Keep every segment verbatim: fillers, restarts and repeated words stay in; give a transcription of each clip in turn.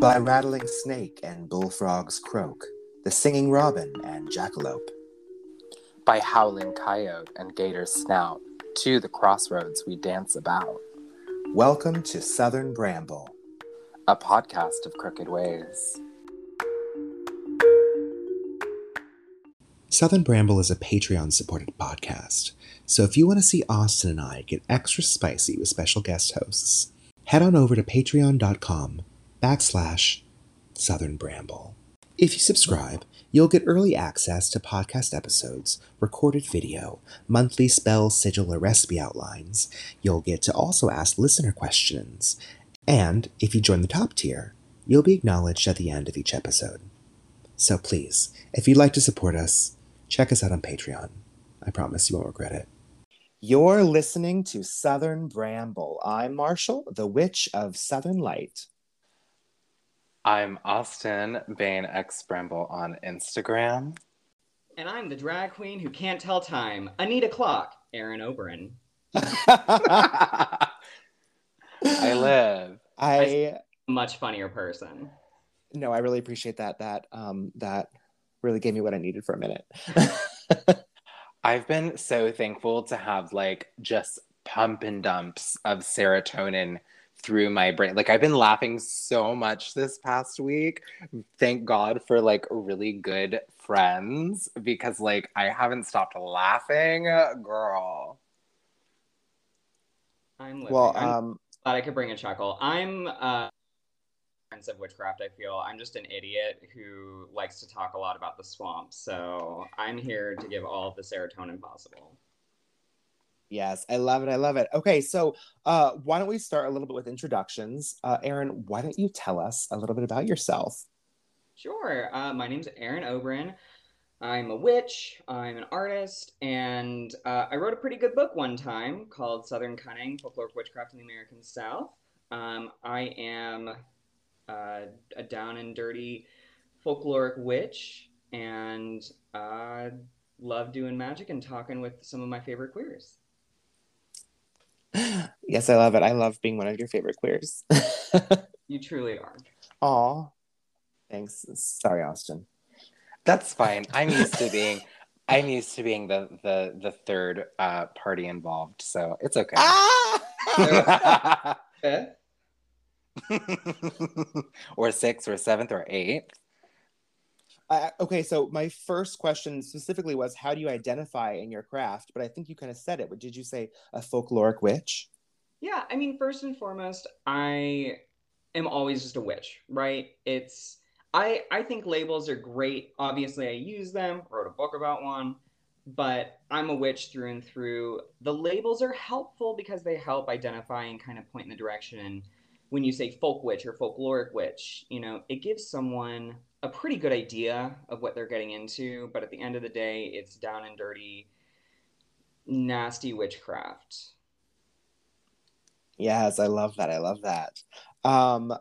by rattling snake and bullfrog's croak, the singing robin and jackalope, by howling coyote and gator's snout, to the crossroads we dance about. Welcome to Southern Bramble, a podcast of crooked ways. Southern Bramble is a Patreon-supported podcast, so if you want to see Austin and I get extra spicy with special guest hosts, head on over to patreon.com backslash Southern Bramble. If you subscribe, you'll get early access to podcast episodes, recorded video, monthly spell, sigil, or recipe outlines. You'll get to also ask listener questions. And if you join the top tier, you'll be acknowledged at the end of each episode. So please, if you'd like to support us, check us out on Patreon. I promise you won't regret it. You're listening to Southern Bramble. I'm Marshall, the Witch of Southern Light. I'm Austin, Bane X Bramble on Instagram. And I'm the drag queen who can't tell time, Anita Clock, Aaron Oberon. I live. I... I'm a much funnier person. No, I really appreciate that. That, um, that really gave me what I needed for a minute. I've been so thankful to have, like, just pump and dumps of serotonin through my brain. Like, I've been laughing so much this past week. Thank God for, like, really good friends, because, like, I haven't stopped laughing, girl. I'm living. Well, I'm um, glad I could bring a chuckle. I'm uh, friends of witchcraft, I feel. I'm just an idiot who likes to talk a lot about the swamp, so I'm here to give all of the serotonin possible. Yes, I love it. I love it. Okay, so uh, why don't we start a little bit with introductions? Uh, Aaron, why don't you tell us a little bit about yourself? Sure. Uh, my name's Aaron Oberon. I'm a witch. I'm an artist. And uh, I wrote a pretty good book one time called Southern Cunning, Folklore, Witchcraft in the American South. Um, I am uh, a down and dirty folkloric witch and uh, love doing magic and talking with some of my favorite queers. Yes, I love it. I love being one of your favorite queers. You truly are. Aw. Thanks. Sorry, Austin. That's fine. I'm used to being I'm used to being the the, the third uh, party involved, so it's okay. Ah! Or sixth or seventh or eighth. Uh, okay, so my first question specifically was, how do you identify in your craft? But I think you kind of said it. Did you say a folkloric witch? Yeah, I mean, first and foremost, I am always just a witch, right? It's I, I think labels are great. Obviously, I use them, wrote a book about one, but I'm a witch through and through. The labels are helpful because they help identify and kind of point in the direction. When you say folk witch or folkloric witch, you know, it gives someone a pretty good idea of what they're getting into, but at the end of the day, it's down and dirty, nasty witchcraft. Yes, I love that. I love that. Um,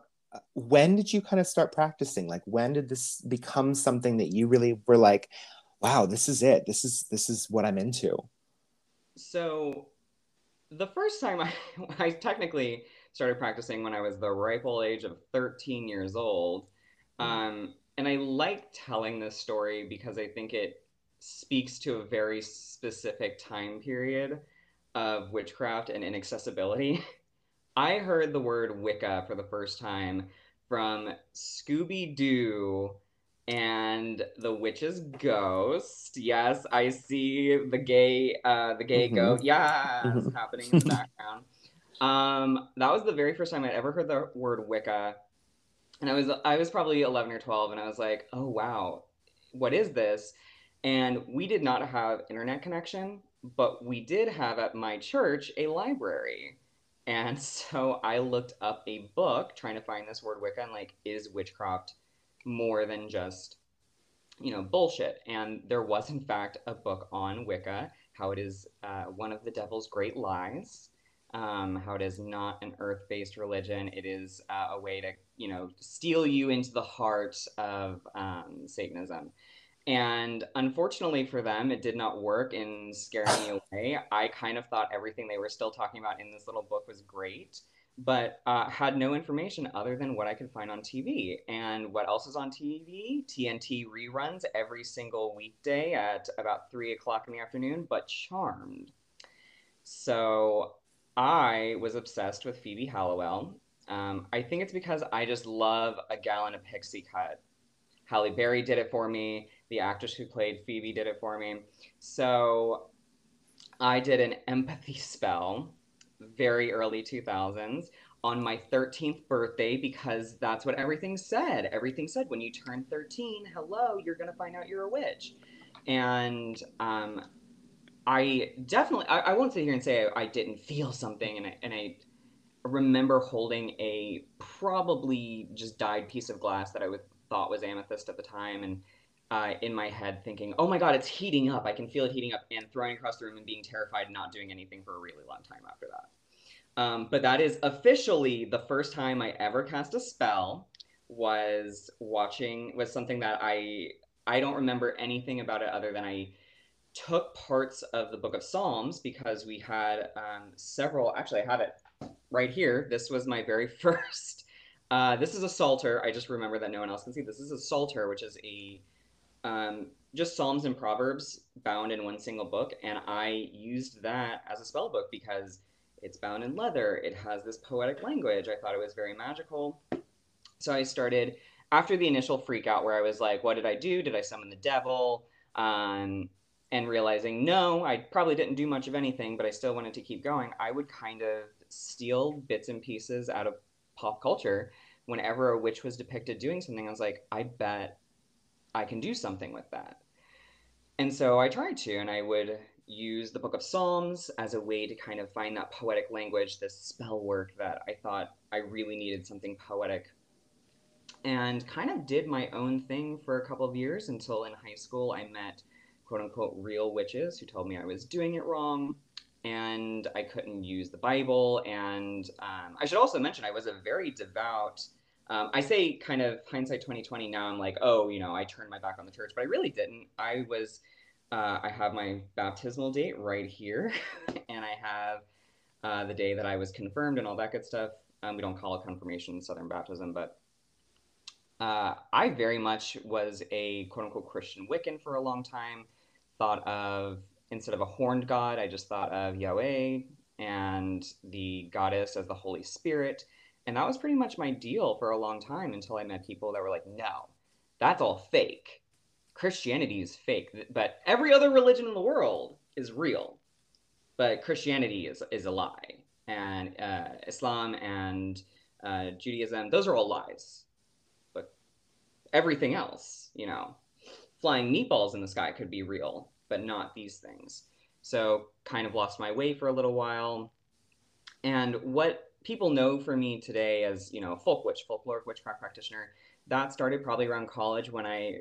when did you kind of start practicing? Like, when did this become something that you really were like, wow, this is it. This is, this is what I'm into. So the first time I, I technically started practicing when I was the ripe old age of thirteen years old. Um, and I like telling this story because I think it speaks to a very specific time period of witchcraft and inaccessibility. I heard the word Wicca for the first time from Scooby-Doo and the Witch's Ghost. Yes, I see the gay, uh, the gay mm-hmm. goat. Yeah, it's happening in the background. Um, that was the very first time I'd ever heard the word Wicca. And I was I was probably eleven or twelve, and I was like, oh, wow, what is this? And we did not have internet connection, but we did have at my church a library. And so I looked up a book trying to find this word Wicca and, like, is witchcraft more than just, you know, bullshit? And there was, in fact, a book on Wicca, how it is uh, one of the devil's great lies. Um, how it is not an earth-based religion. It is uh, a way to, you know, steal you into the heart of um, Satanism. And unfortunately for them, it did not work in scaring me away. I kind of thought everything they were still talking about in this little book was great. but uh, had no information other than what I could find on T V. And what else is on T V? T N T reruns every single weekday at about three o'clock in the afternoon, but Charmed. So I was obsessed with Phoebe Halliwell. Um, I think it's because I just love a gallon of pixie cut. Halle Berry did it for me. The actress who played Phoebe did it for me. So I did an empathy spell, very early two thousands, on my thirteenth birthday, because that's what everything said. Everything said, when you turn thirteen, hello, you're going to find out you're a witch. And um, I definitely, I, I won't sit here and say I, I didn't feel something, and I, and I remember holding a probably just dyed piece of glass that I would thought was amethyst at the time, and uh, in my head thinking, oh my God, it's heating up. I can feel it heating up, and throwing across the room and being terrified and not doing anything for a really long time after that. Um, but that is officially the first time I ever cast a spell, was watching, was something that I, I don't remember anything about it other than I took parts of the Book of Psalms, because we had um, several, actually I have it right here. This was my very first. Uh, this is a psalter. I just remember that no one else can see. This is a psalter, which is a um, just Psalms and Proverbs bound in one single book. And I used that as a spell book because it's bound in leather. It has this poetic language. I thought it was very magical. So I started, after the initial freak out where I was like, what did I do? Did I summon the devil? Um, and realizing, no, I probably didn't do much of anything, but I still wanted to keep going. I would kind of steal bits and pieces out of pop culture. Whenever a witch was depicted doing something, I was like, I bet I can do something with that. And so I tried to, and I would use the Book of Psalms as a way to kind of find that poetic language, this spell work that I thought I really needed, something poetic, and kind of did my own thing for a couple of years until in high school I met quote unquote real witches who told me I was doing it wrong. And I couldn't use the Bible. And um, I should also mention, I was a very devout, um, I say kind of hindsight twenty twenty now, I'm like, oh, you know, I turned my back on the church, but I really didn't. I was, uh, I have my baptismal date right here. And I have uh, the day that I was confirmed and all that good stuff. Um, we don't call it confirmation in Southern Baptism, but uh, I very much was a quote unquote Christian Wiccan for a long time. Thought of, instead of a horned god, I just thought of Yahweh and the goddess as the Holy Spirit. And that was pretty much my deal for a long time, until I met people that were like, no, that's all fake. Christianity is fake, but every other religion in the world is real. But Christianity is, is a lie. And uh, Islam and uh, Judaism, those are all lies. But everything else, you know, flying meatballs in the sky could be real, but not these things. So kind of lost my way for a little while. And what people know for me today as, you know, folk witch, folkloric witchcraft practitioner, that started probably around college when I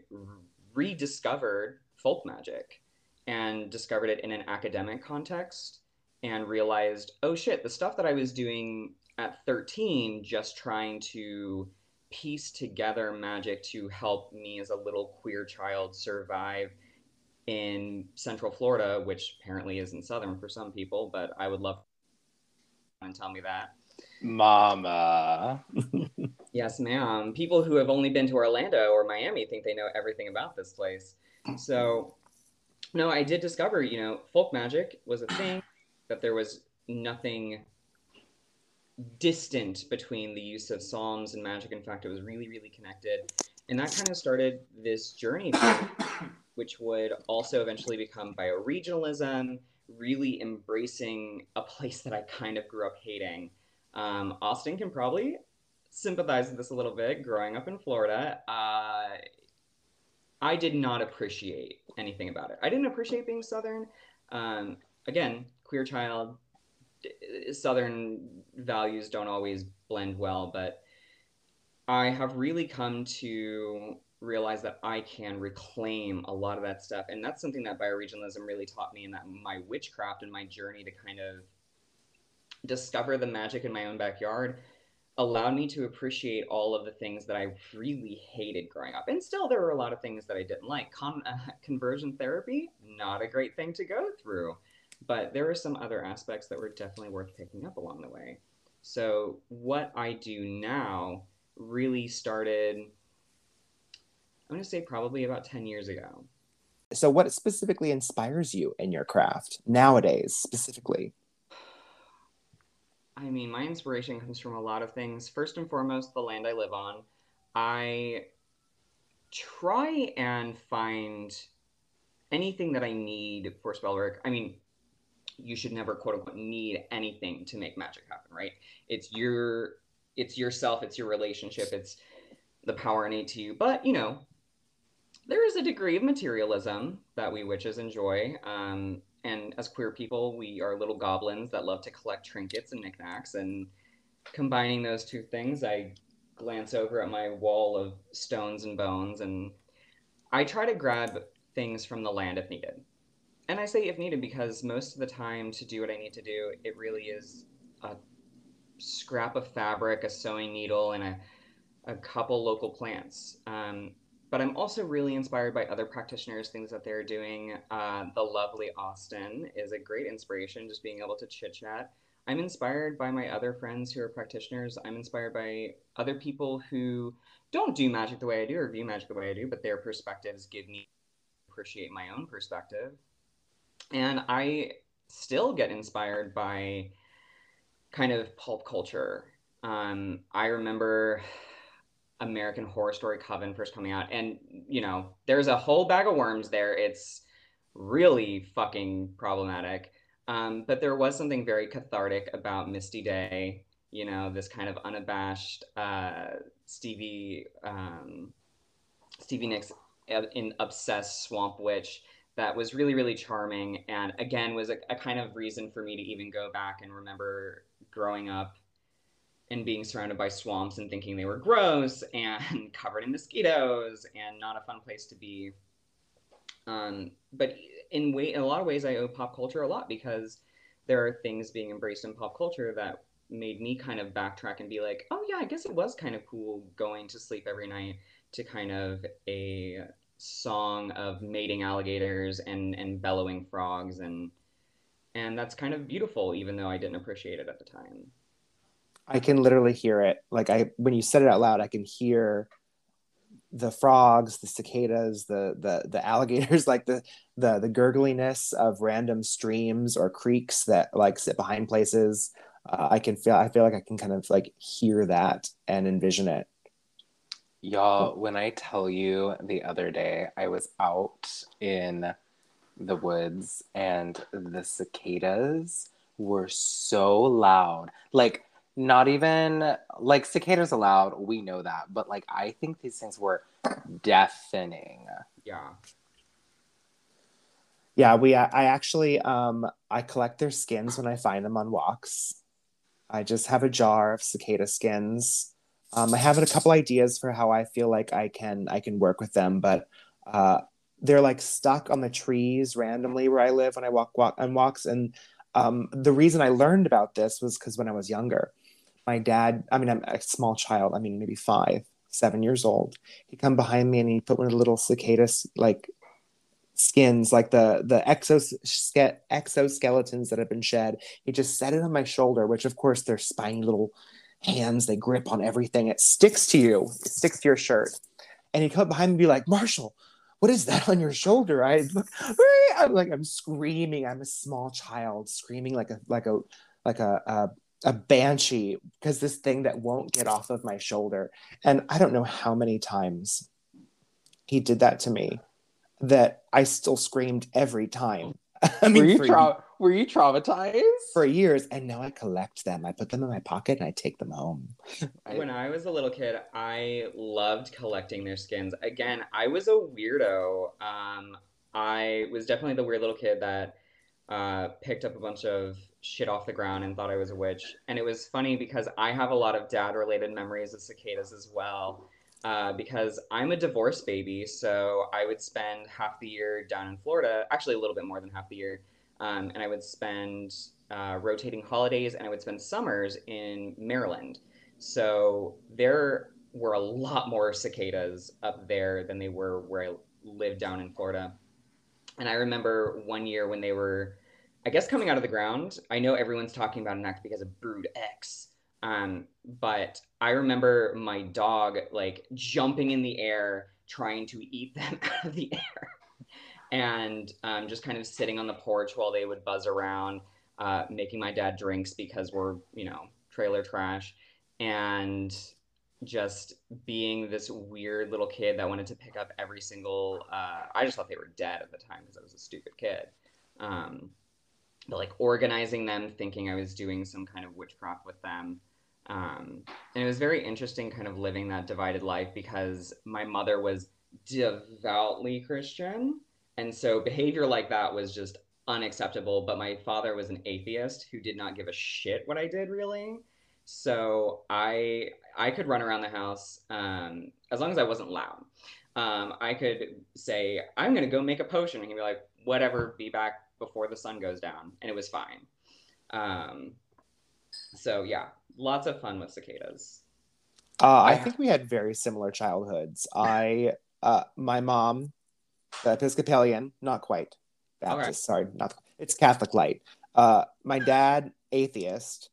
rediscovered folk magic and discovered it in an academic context and realized, oh shit, the stuff that I was doing at thirteen, just trying to piece together magic to help me as a little queer child survive in Central Florida, which apparently isn't Southern for some people, but I would love to tell me that. Mama. Yes, ma'am. People who have only been to Orlando or Miami think they know everything about this place. So, no, I did discover, you know, folk magic was a thing, that there was nothing distant between the use of psalms and magic. In fact, it was really, really connected. And that kind of started this journey for which would also eventually become bioregionalism, really embracing a place that I kind of grew up hating. Um, Austin can probably sympathize with this a little bit, growing up in Florida. Uh, I did not appreciate anything about it. I didn't appreciate being Southern. Um, again, queer child, Southern values don't always blend well, but I have really come to realize that I can reclaim a lot of that stuff. And that's something that bioregionalism really taught me, and that my witchcraft and my journey to kind of discover the magic in my own backyard allowed me to appreciate all of the things that I really hated growing up. And still, there were a lot of things that I didn't like. Con- uh, conversion therapy, not a great thing to go through, but there were some other aspects that were definitely worth picking up along the way. So what I do now really started, I'm going to say probably about ten years ago. So what specifically inspires you in your craft nowadays, specifically? I mean, my inspiration comes from a lot of things. First and foremost, the land I live on. I try and find anything that I need for spell work. I mean, you should never, quote unquote, need anything to make magic happen, right? It's your, it's yourself, it's your relationship, it's the power innate to you. But, you know, there is a degree of materialism that we witches enjoy. Um, and as queer people, we are little goblins that love to collect trinkets and knickknacks. And combining those two things, I glance over at my wall of stones and bones, and I try to grab things from the land if needed. And I say if needed because most of the time to do what I need to do, it really is a scrap of fabric, a sewing needle, and a, a couple local plants. Um, but I'm also really inspired by other practitioners, things that they're doing. Uh, the lovely Austin is a great inspiration, just being able to chit-chat. I'm inspired by my other friends who are practitioners. I'm inspired by other people who don't do magic the way I do or view magic the way I do, but their perspectives give me appreciate my own perspective. And I still get inspired by kind of pulp culture. Um, I remember American Horror Story Coven first coming out. And, you know, there's a whole bag of worms there. It's really fucking problematic. Um, but there was something very cathartic about Misty Day. You know, this kind of unabashed uh, Stevie, um, Stevie Nicks in obsessed swamp witch. That was really, really charming, and again, was a, a kind of reason for me to even go back and remember growing up and being surrounded by swamps and thinking they were gross and covered in mosquitoes and not a fun place to be. Um, but in, way, in a lot of ways, I owe pop culture a lot because there are things being embraced in pop culture that made me kind of backtrack and be like, oh yeah, I guess it was kind of cool going to sleep every night to kind of a song of mating alligators and and bellowing frogs, and and that's kind of beautiful, even though I didn't appreciate it at the time. I can literally hear it. Like I when you said it out loud, I can hear the frogs, the cicadas, the the the alligators, like the the the gurgliness of random streams or creeks that like sit behind places. Uh, I can feel I feel like I can kind of like hear that and envision it. Y'all, when I tell you the other day, I was out in the woods and the cicadas were so loud. Like, not even, like, cicadas are loud, we know that. But, like, I think these things were deafening. Yeah. Yeah, we, I actually, um, I collect their skins when I find them on walks. I just have a jar of cicada skins. Um, I have a couple ideas for how I feel like I can I can work with them, but uh, they're like stuck on the trees randomly where I live when I walk walk on walks. And um, the reason I learned about this was because when I was younger, my dad, I mean, I'm a small child, I mean, maybe five, seven years old. He'd come behind me and he put one of the little cicadas like skins, like the the exos- ske- exoskeletons that have been shed. He just set it on my shoulder, which of course they're spiny little hands, they grip on everything. It sticks to you. It sticks to your shirt. And he'd come behind me and be like, Marshall, what is that on your shoulder? I look, I'm like, I'm screaming. I'm a small child screaming like a like a like a a, a banshee because this thing that won't get off of my shoulder. And I don't know how many times he did that to me that I still screamed every time. I mean, were you, trau- were you traumatized? For years, and now I collect them. I put them in my pocket and I take them home. When I was a little kid, I loved collecting their skins. Again, I was a weirdo. Um, I was definitely the weird little kid that uh, picked up a bunch of shit off the ground and thought I was a witch. And it was funny because I have a lot of dad-related memories of cicadas as well. Uh, because I'm a divorce baby, so I would spend half the year down in Florida, actually a little bit more than half the year, um, and I would spend uh, rotating holidays, and I would spend summers in Maryland. So there were a lot more cicadas up there than they were where I lived down in Florida. And I remember one year when they were, I guess, coming out of the ground. I know everyone's talking about an act because of Brood X. Um, but I remember my dog like jumping in the air, trying to eat them out of the air, and um, just kind of sitting on the porch while they would buzz around, uh, making my dad drinks because we're, you know, trailer trash, and just being this weird little kid that wanted to pick up every single, uh, I just thought they were dead at the time because I was a stupid kid. Um, but like organizing them, thinking I was doing some kind of witchcraft with them. Um, and it was very interesting kind of living that divided life because my mother was devoutly Christian. And so behavior like that was just unacceptable. But my father was an atheist who did not give a shit what I did, really. So I I could run around the house um, as long as I wasn't loud. Um, I could say, I'm going to go make a potion. And he'd be like, whatever, be back before the sun goes down. And it was fine. Um, so, yeah, lots of fun with cicadas. Uh, I think we had very similar childhoods. I, uh, my mom, the Episcopalian, not quite. Baptist, okay. Sorry, not it's Catholic light. Uh, my dad, atheist.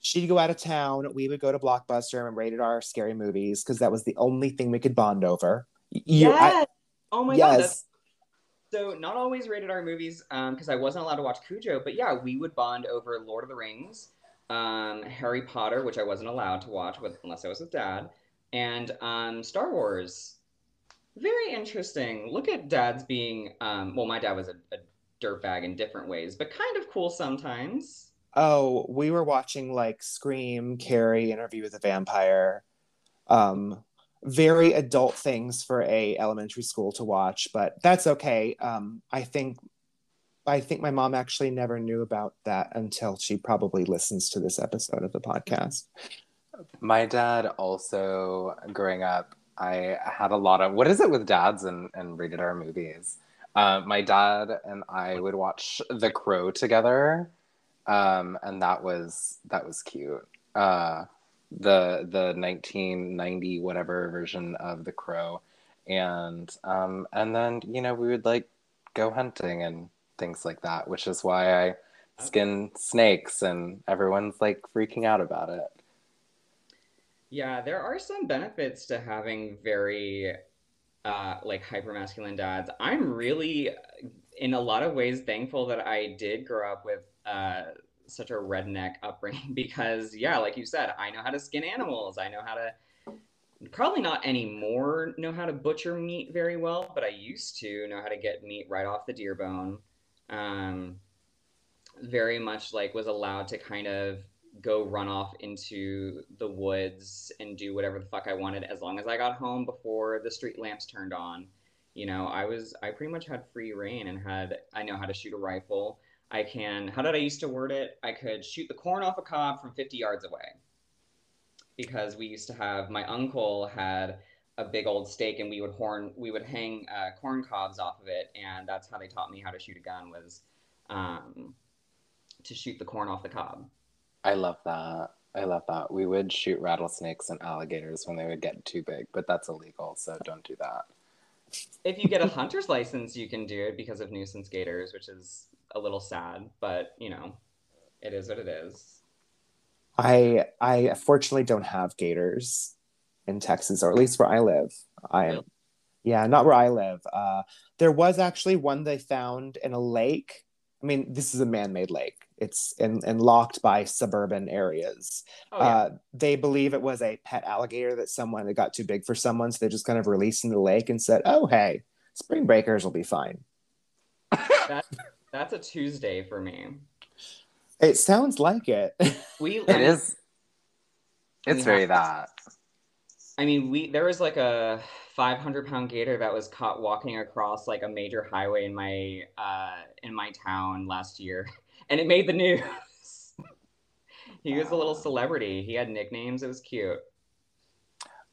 She'd go out of town. We would go to Blockbuster and rated our scary movies because that was the only thing we could bond over. You, yes. I, oh my yes. God. That's, so not always rated R movies because um, I wasn't allowed to watch Cujo. But yeah, we would bond over Lord of the Rings, um, Harry Potter, which I wasn't allowed to watch with, unless I was with Dad, and um, Star Wars. Very interesting. Look at dads being, um, well, my dad was a, a dirtbag in different ways, but kind of cool sometimes. Oh, we were watching like Scream, Carrie, Interview with a Vampire. Um, very adult things for a elementary school to watch, but that's okay. Um, I think I think my mom actually never knew about that until she probably listens to this episode of the podcast. My dad also, growing up, I had a lot of, what is it with dads and, and rated R movies? Uh, my dad and I would watch The Crow together. Um, and that was that was cute. Uh, the the nineteen ninety whatever version of The Crow, and um, and then you know we would like go hunting and things like that, which is why I skin snakes and everyone's like freaking out about it. Yeah, there are some benefits to having very uh, like hypermasculine dads. I'm really, in a lot of ways, thankful that I did grow up with uh, such a redneck upbringing because, yeah, like you said, I know how to skin animals. I know how to, probably not anymore know how to butcher meat very well, but I used to know how to get meat right off the deer bone. Um, very much like was allowed to kind of go run off into the woods and do whatever the fuck I wanted as long as I got home before the street lamps turned on. You know, I was, I pretty much had free reign and had, I know how to shoot a rifle. I can, how did I used to word it? I could shoot the corn off a cob from fifty yards away. Because we used to have, my uncle had a big old stake and we would horn, we would hang uh, corn cobs off of it. And that's how they taught me how to shoot a gun was um, to shoot the corn off the cob. I love that. I love that. We would shoot rattlesnakes and alligators when they would get too big, but that's illegal. So don't do that. If you get a hunter's license, you can do it because of nuisance gators, which is a little sad, but you know, it is what it is. I I fortunately don't have gators in Texas, or at least where I live. I am, yeah, not where I live. Uh, there was actually one they found in a lake. I mean, this is a man-made lake. It's in, in locked by suburban areas. Oh, yeah. uh, they believe it was a pet alligator that someone that got too big for someone, so they just kind of released into the lake and said, "Oh, hey, spring breakers will be fine." That, that's a Tuesday for me. It sounds like it. We it is. It's we very that. I mean, we there was like a five hundred pound gator that was caught walking across like a major highway in my uh, in my town last year, and it made the news. He was a little celebrity. He had nicknames. It was cute.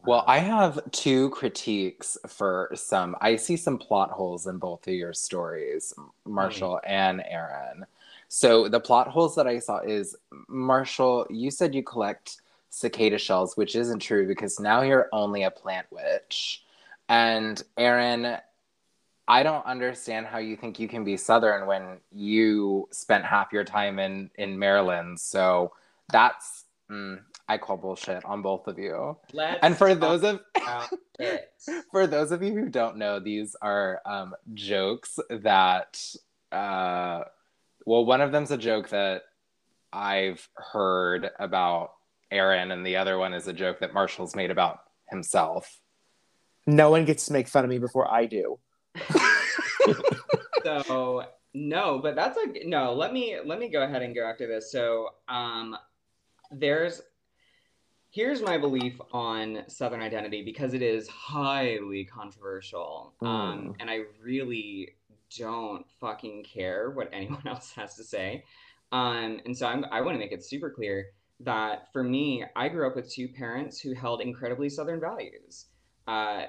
Well, I have two critiques for some. I see some plot holes in both of your stories, Marshall mm-hmm. and Aaron. So the plot holes that I saw is, Marshall, you said you collect cicada shells, which isn't true because now you're only a plant witch. And Aaron, I don't understand how you think you can be Southern when you spent half your time in, in Maryland. So that's, mm, I call bullshit on both of you. Let's and for those of for those of you who don't know, these are um, jokes that uh, well, one of them's a joke that I've heard about Aaron, and the other one is a joke that Marshall's made about himself. No one gets to make fun of me before I do. So no, but that's like no. Let me let me go ahead and go after this. So um, there's here's my belief on Southern identity, because it is highly controversial, mm. um, and I really don't fucking care what anyone else has to say. Um, and so I'm, I want to make it super clear that for me, I grew up with two parents who held incredibly Southern values, uh,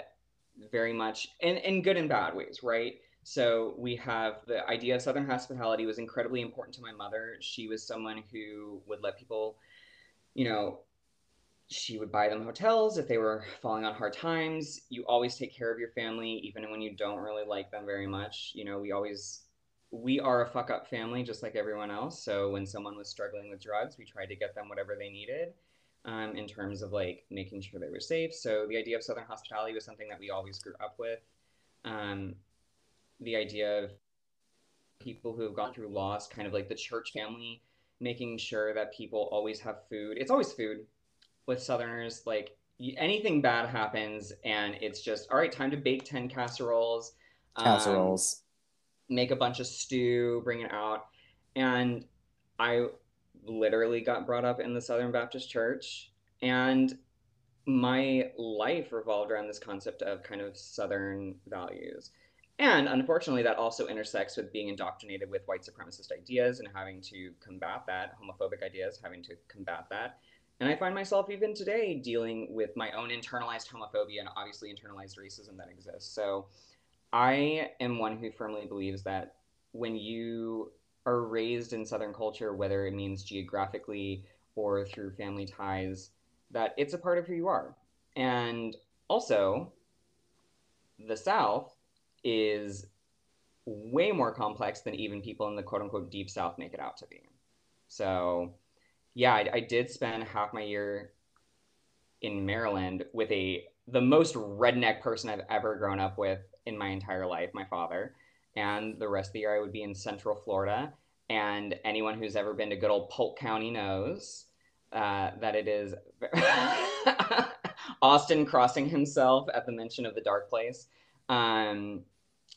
very much in, in good and bad ways, right? So we have the idea of Southern hospitality was incredibly important to my mother. She was someone who would let people, you know, she would buy them hotels if they were falling on hard times. You always take care of your family, even when you don't really like them very much. You know, we always... we are a fuck up family, just like everyone else. So when someone was struggling with drugs, we tried to get them whatever they needed um, in terms of like making sure they were safe. So the idea of Southern hospitality was something that we always grew up with. Um, the idea of people who have gone through loss, kind of like the church family, making sure that people always have food. It's always food with Southerners. Like anything bad happens and it's just, all right, time to bake ten casseroles. Um, casseroles. Make a bunch of stew, bring it out. And I literally got brought up in the Southern Baptist Church, and my life revolved around this concept of kind of Southern values. And unfortunately, that also intersects with being indoctrinated with white supremacist ideas and having to combat that, homophobic ideas, having to combat that. And I find myself even today dealing with my own internalized homophobia and obviously internalized racism that exists. So I am one who firmly believes that when you are raised in Southern culture, whether it means geographically or through family ties, that it's a part of who you are. And also, the South is way more complex than even people in the quote-unquote deep South make it out to be. So, yeah, I, I did spend half my year in Maryland with a the most redneck person I've ever grown up with in my entire life, my father, and the rest of the year I would be in Central Florida. And anyone who's ever been to good old Polk County knows uh, that it is Austin crossing himself at the mention of the dark place, um,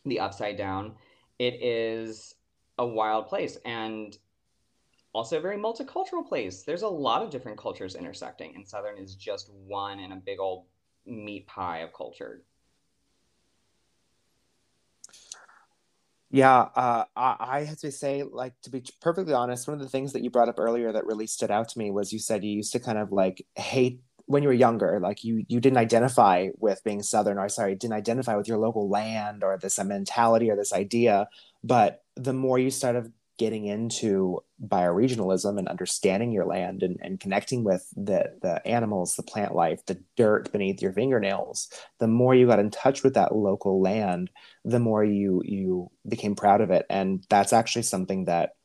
the upside down. It is a wild place and also a very multicultural place. There's a lot of different cultures intersecting, and Southern is just one in a big old meat pie of culture. Yeah, uh, I, I have to say, like, to be perfectly honest, one of the things that you brought up earlier that really stood out to me was you said you used to kind of, like, hate, when you were younger, like, you, you didn't identify with being Southern, or sorry, didn't identify with your local land or this uh, mentality or this idea, but the more you started getting into bioregionalism and understanding your land and, and connecting with the, the animals, the plant life, the dirt beneath your fingernails, the more you got in touch with that local land, the more you you became proud of it. And that's actually something that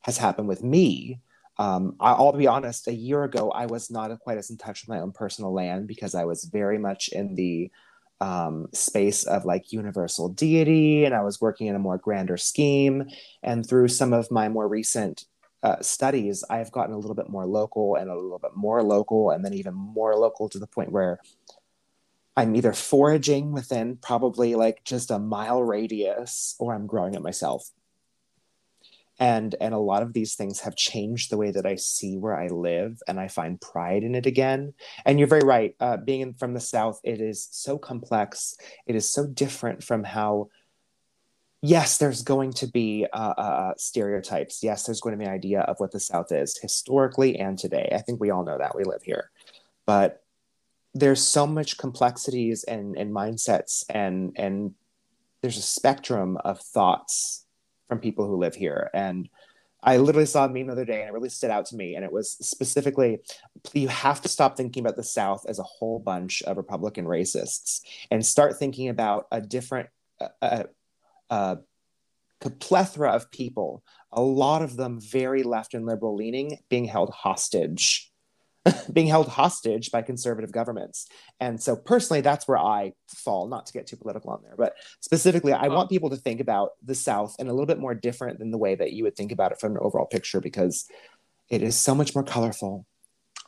has happened with me. Um, I'll be honest, a year ago, I was not quite as in touch with my own personal land because I was very much in the Um, space of like universal deity, and I was working in a more grander scheme. And through some of my more recent uh, studies, I've gotten a little bit more local and a little bit more local and then even more local, to the point where I'm either foraging within probably like just a mile radius, or I'm growing it myself. And and a lot of these things have changed the way that I see where I live, and I find pride in it again. And you're very right. Uh, being in, from the South, it is so complex. It is so different from how, yes, there's going to be uh, uh, stereotypes. Yes, there's going to be an idea of what the South is historically and today. I think we all know that. We live here. But there's so much complexities and, and mindsets, and and there's a spectrum of thoughts from people who live here. And I literally saw a meme the other day and it really stood out to me. And it was specifically, you have to stop thinking about the South as a whole bunch of Republican racists and start thinking about a different uh, uh, a plethora of people, a lot of them very left and liberal leaning, being held hostage being held hostage by conservative governments. And so personally, that's where I fall, not to get too political on there, but specifically, I want people to think about the South in a little bit more different than the way that you would think about it from an overall picture, because it is so much more colorful.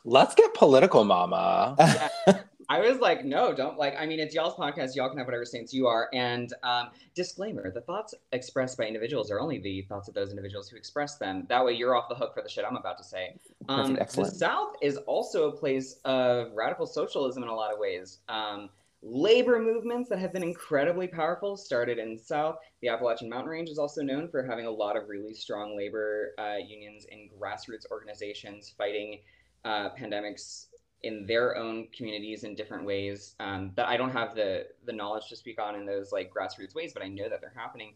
Let's get political, mama. Yeah. I was like, no, don't like, I mean, it's y'all's podcast. Y'all can have whatever stance you are. And um, disclaimer, the thoughts expressed by individuals are only the thoughts of those individuals who express them. That way you're off the hook for the shit I'm about to say. Um, the South is also a place of radical socialism in a lot of ways. Um, labor movements that have been incredibly powerful started in the South. The Appalachian Mountain Range is also known for having a lot of really strong labor uh, unions and grassroots organizations fighting uh, pandemics in their own communities in different ways um, that I don't have the the knowledge to speak on in those like grassroots ways, but I know that they're happening.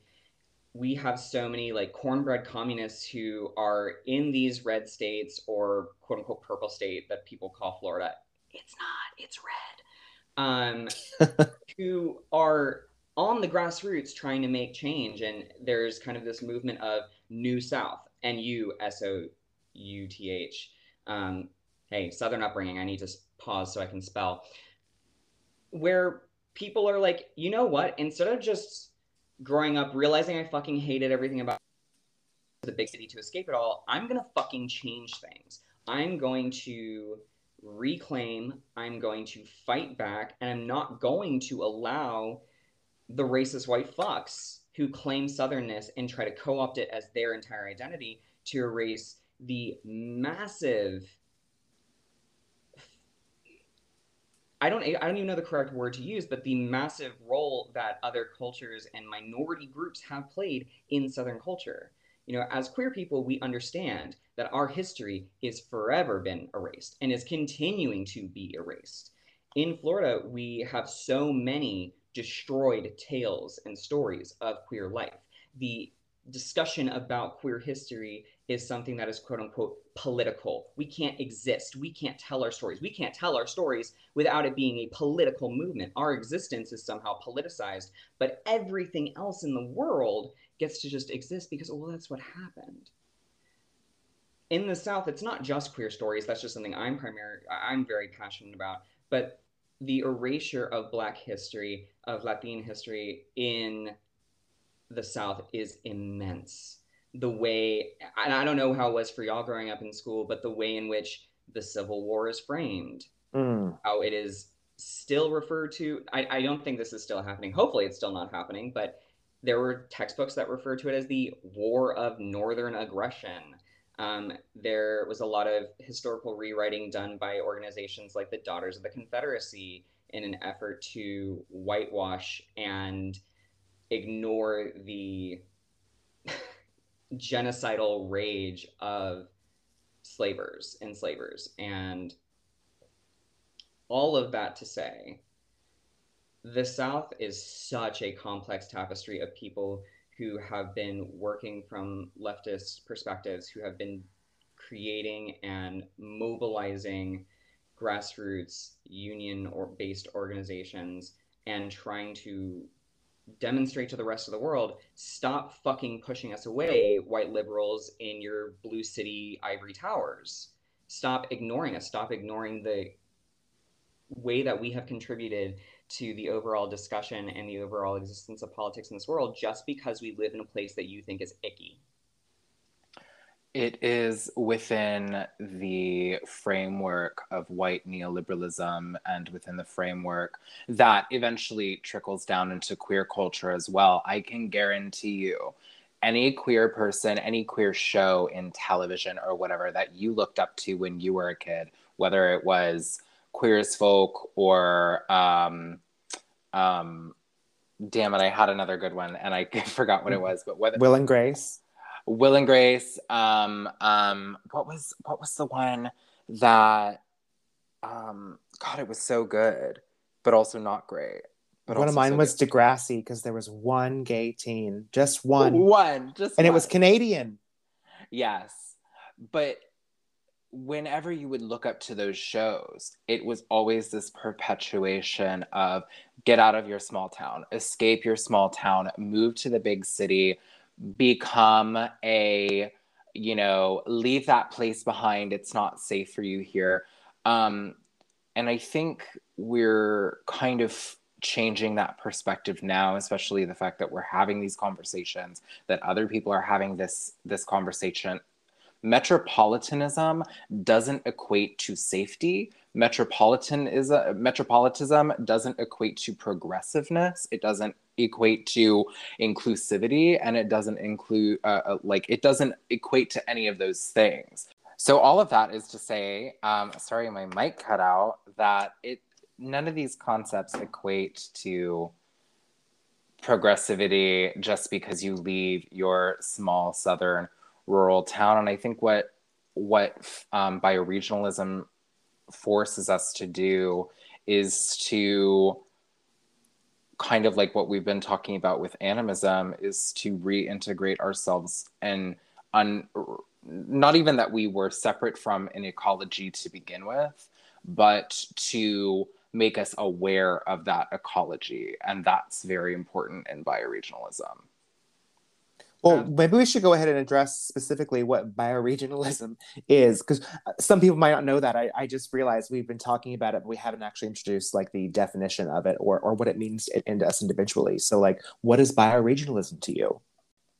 We have so many like cornbread communists who are in these red states or quote unquote purple state that people call Florida. It's not, it's red. Um, who are on the grassroots trying to make change. And there's kind of this movement of New South, N U S O U T H. Um, Hey, Southern upbringing, I need to pause so I can spell. Where people are like, you know what? Instead of just growing up realizing I fucking hated everything about the big city to escape it all, I'm going to fucking change things. I'm going to reclaim. I'm going to fight back. And I'm not going to allow the racist white fucks who claim Southernness and try to co-opt it as their entire identity to erase the massive... I don't I don't even know the correct word to use, but the massive role that other cultures and minority groups have played in Southern culture. You know, as queer people, we understand that our history is forever been erased and is continuing to be erased. In Florida, we have so many destroyed tales and stories of queer life. The discussion about queer history is something that is quote unquote political. We can't exist. We can't tell our stories. We can't tell our stories without it being a political movement. Our existence is somehow politicized, but everything else in the world gets to just exist because, well, that's what happened. In the South, it's not just queer stories. That's just something I'm primary, I'm very passionate about, but the erasure of Black history, of Latin history in the South is immense. The way, and I don't know how it was for y'all growing up in school, but the way in which the Civil War is framed, mm. how it is still referred to, I, I don't think this is still happening. Hopefully it's still not happening, but there were textbooks that referred to it as the War of Northern Aggression. Um, there was a lot of historical rewriting done by organizations like the Daughters of the Confederacy in an effort to whitewash and ignore the genocidal rage of slavers, enslavers, and all of that to say, the South is such a complex tapestry of people who have been working from leftist perspectives, who have been creating and mobilizing grassroots union or based organizations and trying to demonstrate to the rest of the world, stop fucking pushing us away, white liberals in your blue city ivory towers. Stop ignoring us. Stop ignoring the way that we have contributed to the overall discussion and the overall existence of politics in this world just because we live in a place that you think is icky. It is within the framework of white neoliberalism and within the framework that eventually trickles down into queer culture as well. I can guarantee you any queer person, any queer show in television or whatever that you looked up to when you were a kid, whether it was Queer as Folk or, um, um, damn it, I had another good one and I forgot what it was, but whether- Will and Grace. Will and Grace, um, um, what was what was the one that, um, God, it was so good, but also not great. But one of mine so was good. Degrassi, because there was one gay teen, just one. One, just And one. It was Canadian. Yes, but whenever you would look up to those shows, it was always this perpetuation of get out of your small town, escape your small town, move to the big city, become a, you know, leave that place behind. It's not safe for you here. Um, and I think we're kind of changing that perspective now, especially the fact that we're having these conversations, that other people are having this this conversation. Metropolitanism doesn't equate to safety. Metropolitanism, metropolitanism doesn't equate to progressiveness. It doesn't equate to inclusivity, and it doesn't include uh, like it doesn't equate to any of those things. So all of that is to say, um, sorry, my mic cut out. That it none of these concepts equate to progressivity just because you leave your small southern rural town. And I think what what um, bioregionalism forces us to do is to kind of like what we've been talking about with animism, is to reintegrate ourselves and un, not even that we were separate from an ecology to begin with, but to make us aware of that ecology. And that's very important in bioregionalism. Well, maybe we should go ahead and address specifically what bioregionalism is, because some people might not know that. I, I just realized we've been talking about it, but we haven't actually introduced like the definition of it or or what it means to, and to us individually. So, like, what is bioregionalism to you?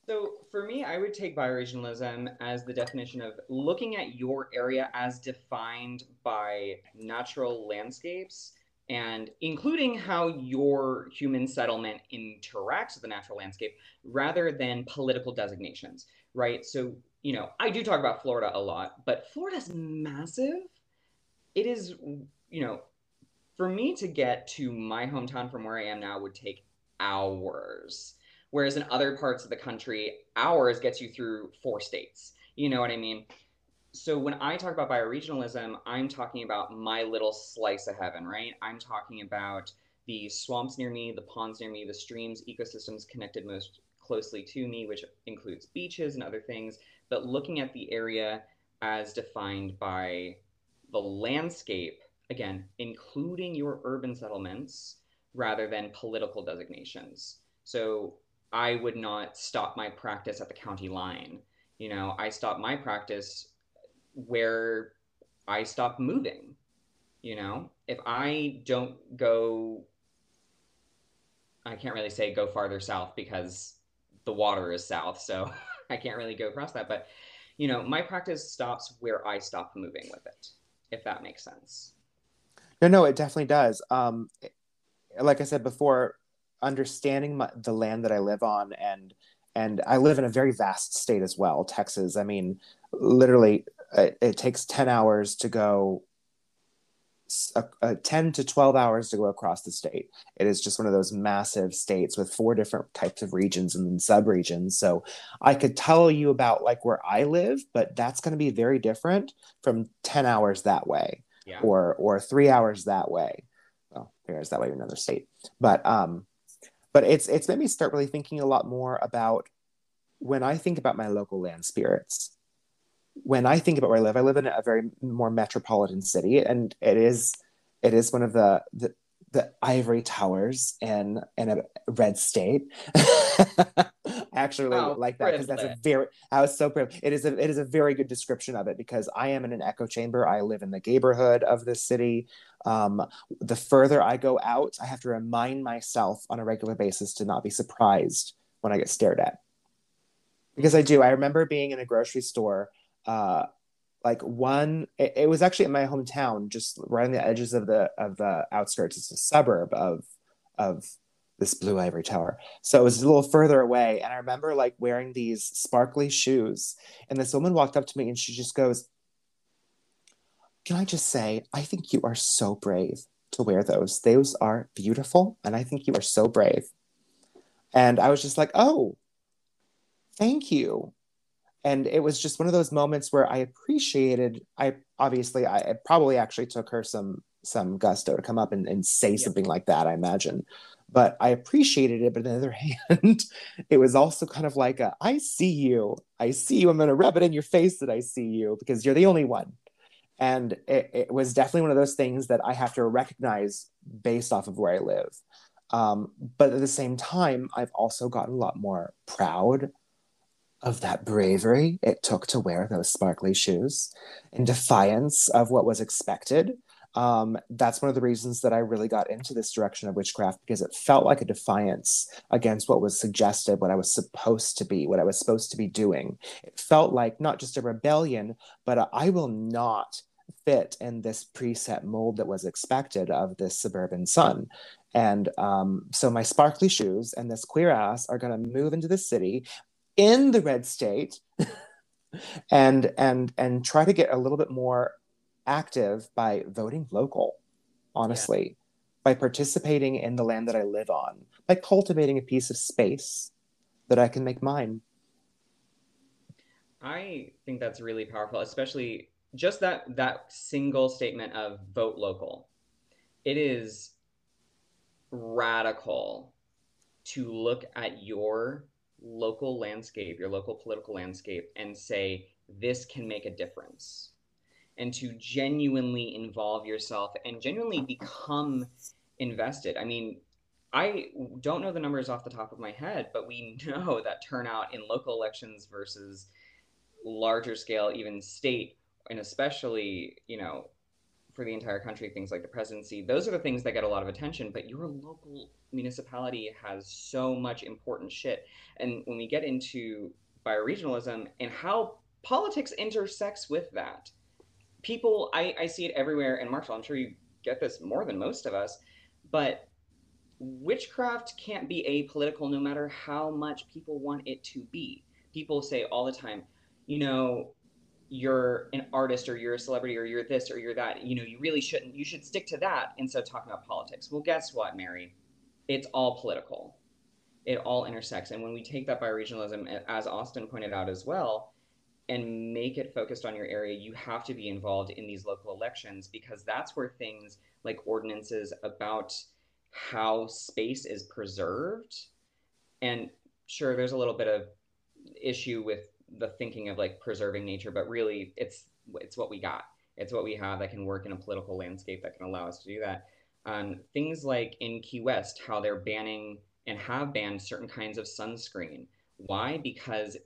So, for me, I would take bioregionalism as the definition of looking at your area as defined by natural landscapes, and including how your human settlement interacts with the natural landscape rather than political designations, right? So, you know, I do talk about Florida a lot, but Florida's massive. It is, you know, for me to get to my hometown from where I am now would take hours. Whereas in other parts of the country, hours gets you through four states. You know what I mean? So when I talk about bioregionalism, I'm talking about my little slice of heaven, right? I'm talking about the swamps near me, the ponds near me, the streams, ecosystems connected most closely to me, which includes beaches and other things, but looking at the area as defined by the landscape, again, including your urban settlements rather than political designations. So I would not stop my practice at the county line. You know, I stop my practice where I stop moving. You know, if I don't go, I can't really say go farther south because the water is south, so I can't really go across that. But, you know, my practice stops where I stop moving with it, if that makes sense. No, no, it definitely does. Um, like I said before, understanding my, the land that I live on, and and I live in a very vast state as well, Texas. I mean, literally, It, it takes ten hours to go, uh, uh, ten to twelve hours to go across the state. It is just one of those massive states with four different types of regions and then subregions. So I could tell you about like where I live, but that's going to be very different from ten hours that way, yeah. or or three hours that way. Well, three hours that way in another state. But um, but it's it's made me start really thinking a lot more about when I think about my local land spirits. When I think about where I live, I live in a very more metropolitan city, and it is, it is one of the the, the ivory towers in in a red state. I actually really oh, like that because that's a very. I was so proud. It is a it is a very good description of it, because I am in an echo chamber. I live in the neighborhood of this city. Um, the further I go out, I have to remind myself on a regular basis to not be surprised when I get stared at, because I do. I remember being in a grocery store. Uh, like one, it, it was actually in my hometown, just right on the edges of the of the outskirts. It's a suburb of of this blue ivory tower, so it was a little further away. And I remember like wearing these sparkly shoes, and this woman walked up to me, and she just goes, "Can I just say, I think you are so brave to wear those. Those are beautiful, and I think you are so brave." And I was just like, "Oh, thank you." And it was just one of those moments where I appreciated, I obviously, I it probably actually took her some some gusto to come up and, and say yeah. something like that, I imagine. But I appreciated it. But on the other hand, it was also kind of like, a, I see you. I see you. I'm going to rub it in your face that I see you, because you're the only one. And it, it was definitely one of those things that I have to recognize based off of where I live. Um, but at the same time, I've also gotten a lot more proud of that bravery it took to wear those sparkly shoes in defiance of what was expected. Um, that's one of the reasons that I really got into this direction of witchcraft, because it felt like a defiance against what was suggested, what I was supposed to be, what I was supposed to be doing. It felt like not just a rebellion, but a, I will not fit in this preset mold that was expected of this suburban son. And um, so my sparkly shoes and this queer ass are going to move into the city in the red state and, and, and try to get a little bit more active by voting local, honestly, yeah. by participating in the land that I live on, by cultivating a piece of space that I can make mine. I think that's really powerful, especially just that, that single statement of vote local. It is radical to look at your local landscape, your local political landscape, and say, this can make a difference. And to genuinely involve yourself and genuinely become invested. I mean, I don't know the numbers off the top of my head, but we know that turnout in local elections versus larger scale, even state, and especially, you know, for the entire country, things like the presidency, those are the things that get a lot of attention, but your local municipality has so much important shit. And when we get into bioregionalism and how politics intersects with that, people, I, I see it everywhere, and Marshall, I'm sure you get this more than most of us, but witchcraft can't be apolitical no matter how much people want it to be. People say all the time, you know, you're an artist or you're a celebrity or you're this or you're that, you know, you really shouldn't, you should stick to that instead of talking about politics. Well, guess what, Mary? It's all political. It all intersects. And when we take that bioregionalism, as Austin pointed out as well, and make it focused on your area, you have to be involved in these local elections, because that's where things like ordinances about how space is preserved. And sure, there's a little bit of issue with the thinking of like preserving nature, but really it's it's what we got. It's what we have that can work in a political landscape that can allow us to do that. Um, things like in Key West, how they're banning and have banned certain kinds of sunscreen. Why? Because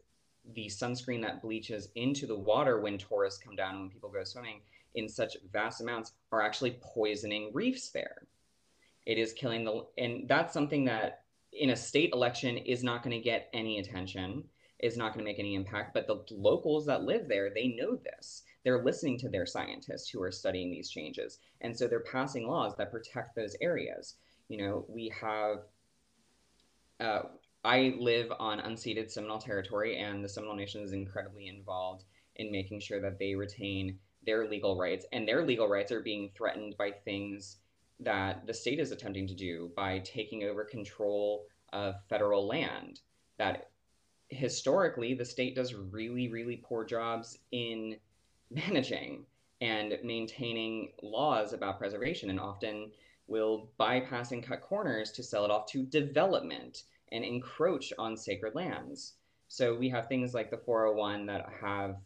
the sunscreen that bleaches into the water when tourists come down and when people go swimming in such vast amounts are actually poisoning reefs there. It is killing the, and that's something that in a state election is not going to get any attention, is not going to make any impact, but the locals that live there, they know this. They're listening to their scientists who are studying these changes. And so they're passing laws that protect those areas. You know, we have, uh, I live on unceded Seminole territory, and the Seminole Nation is incredibly involved in making sure that they retain their legal rights, and their legal rights are being threatened by things that the state is attempting to do by taking over control of federal land. That historically, the state does really, really poor jobs in managing and maintaining laws about preservation, and often will bypass and cut corners to sell it off to development and encroach on sacred lands. So we have things like the four oh one that have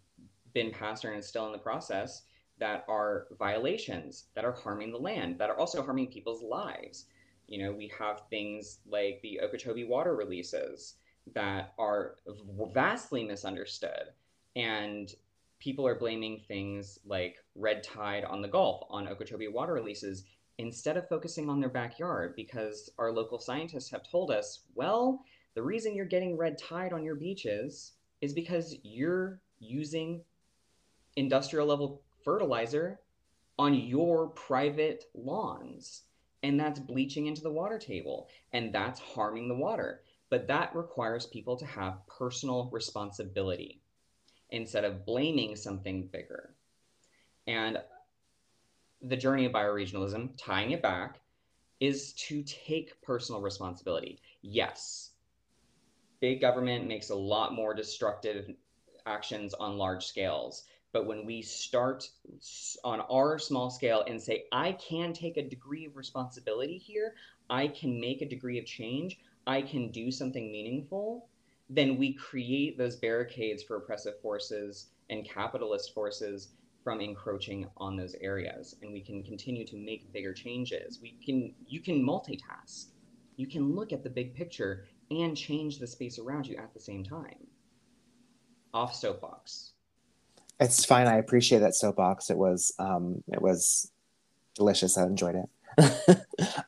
been passed and is still in the process that are violations, that are harming the land, that are also harming people's lives. You know, we have things like the Okeechobee water releases that are vastly misunderstood. And people are blaming things like red tide on the Gulf, on Okeechobee water releases, instead of focusing on their backyard, because our local scientists have told us, well, the reason you're getting red tide on your beaches is because you're using industrial level fertilizer on your private lawns, and that's bleaching into the water table, and that's harming the water. But that requires people to have personal responsibility instead of blaming something bigger. And the journey of bioregionalism, tying it back, is to take personal responsibility. Yes, big government makes a lot more destructive actions on large scales, but when we start on our small scale and say, I can take a degree of responsibility here, I can make a degree of change, I can do something meaningful, then we create those barricades for oppressive forces and capitalist forces from encroaching on those areas, and we can continue to make bigger changes. We can, you can multitask. You can look at the big picture and change the space around you at the same time. off soapbox. It's fine. I appreciate that soapbox. It was um, it was delicious. I enjoyed it.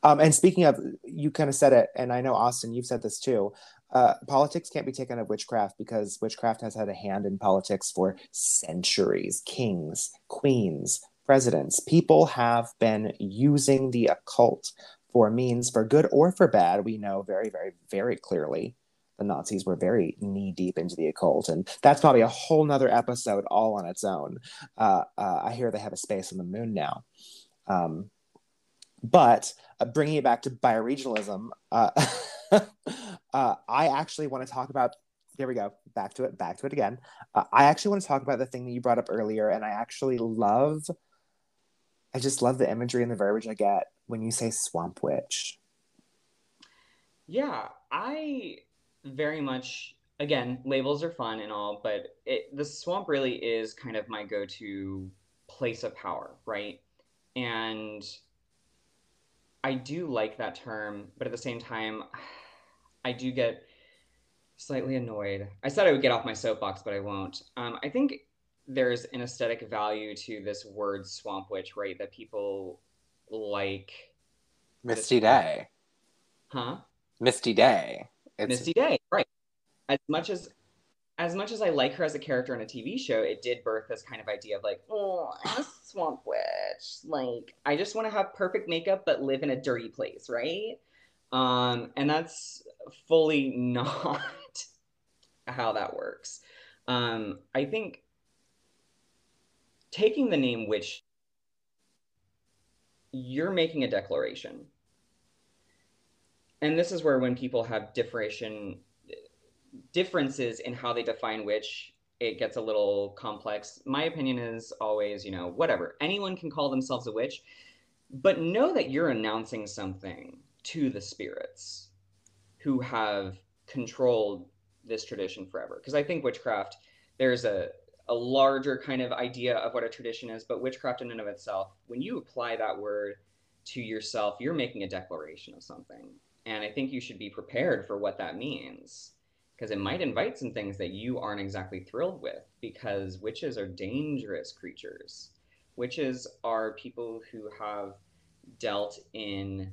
um, and speaking of, you kind of said it, and I know, Austin, you've said this too. Uh, politics can't be taken of witchcraft because witchcraft has had a hand in politics for centuries. Kings, queens, presidents, people have been using the occult for means, for good or for bad. We know very, very, very clearly the Nazis were very knee-deep into the occult, and that's probably a whole nother episode all on its own. Uh, uh, I hear they have a space on the moon now. Um, but uh, bringing it back to bioregionalism, uh, uh, I actually want to talk about, there we go, back to it, back to it again. Uh, I actually want to talk about the thing that you brought up earlier, and I actually love, I just love the imagery and the verbiage I get when you say swamp witch. Yeah, I... very much, again, labels are fun and all, but it, the swamp really is kind of my go-to place of power, right? And I do like that term, but at the same time, I do get slightly annoyed. I said I would get off my soapbox, but I won't. Um, I think there's an aesthetic value to this word swamp witch, right? That people like. Misty Day. Huh? Misty Day. It's... Misty Day, right. As much as as much as I like her as a character on a T V show, it did birth this kind of idea of like, oh, I'm a swamp witch. Like, I just want to have perfect makeup but live in a dirty place, right? Um, and that's fully not how that works. Um, I think taking the name witch, you're making a declaration. And this is where when people have differentiation differences in how they define witch, it gets a little complex. My opinion is always, you know, whatever. Anyone can call themselves a witch, but know that you're announcing something to the spirits who have controlled this tradition forever. Because I think witchcraft, there's a, a larger kind of idea of what a tradition is, but witchcraft in and of itself, when you apply that word to yourself, you're making a declaration of something. And I think you should be prepared for what that means, because it might invite some things that you aren't exactly thrilled with, because witches are dangerous creatures. Witches are people who have dealt in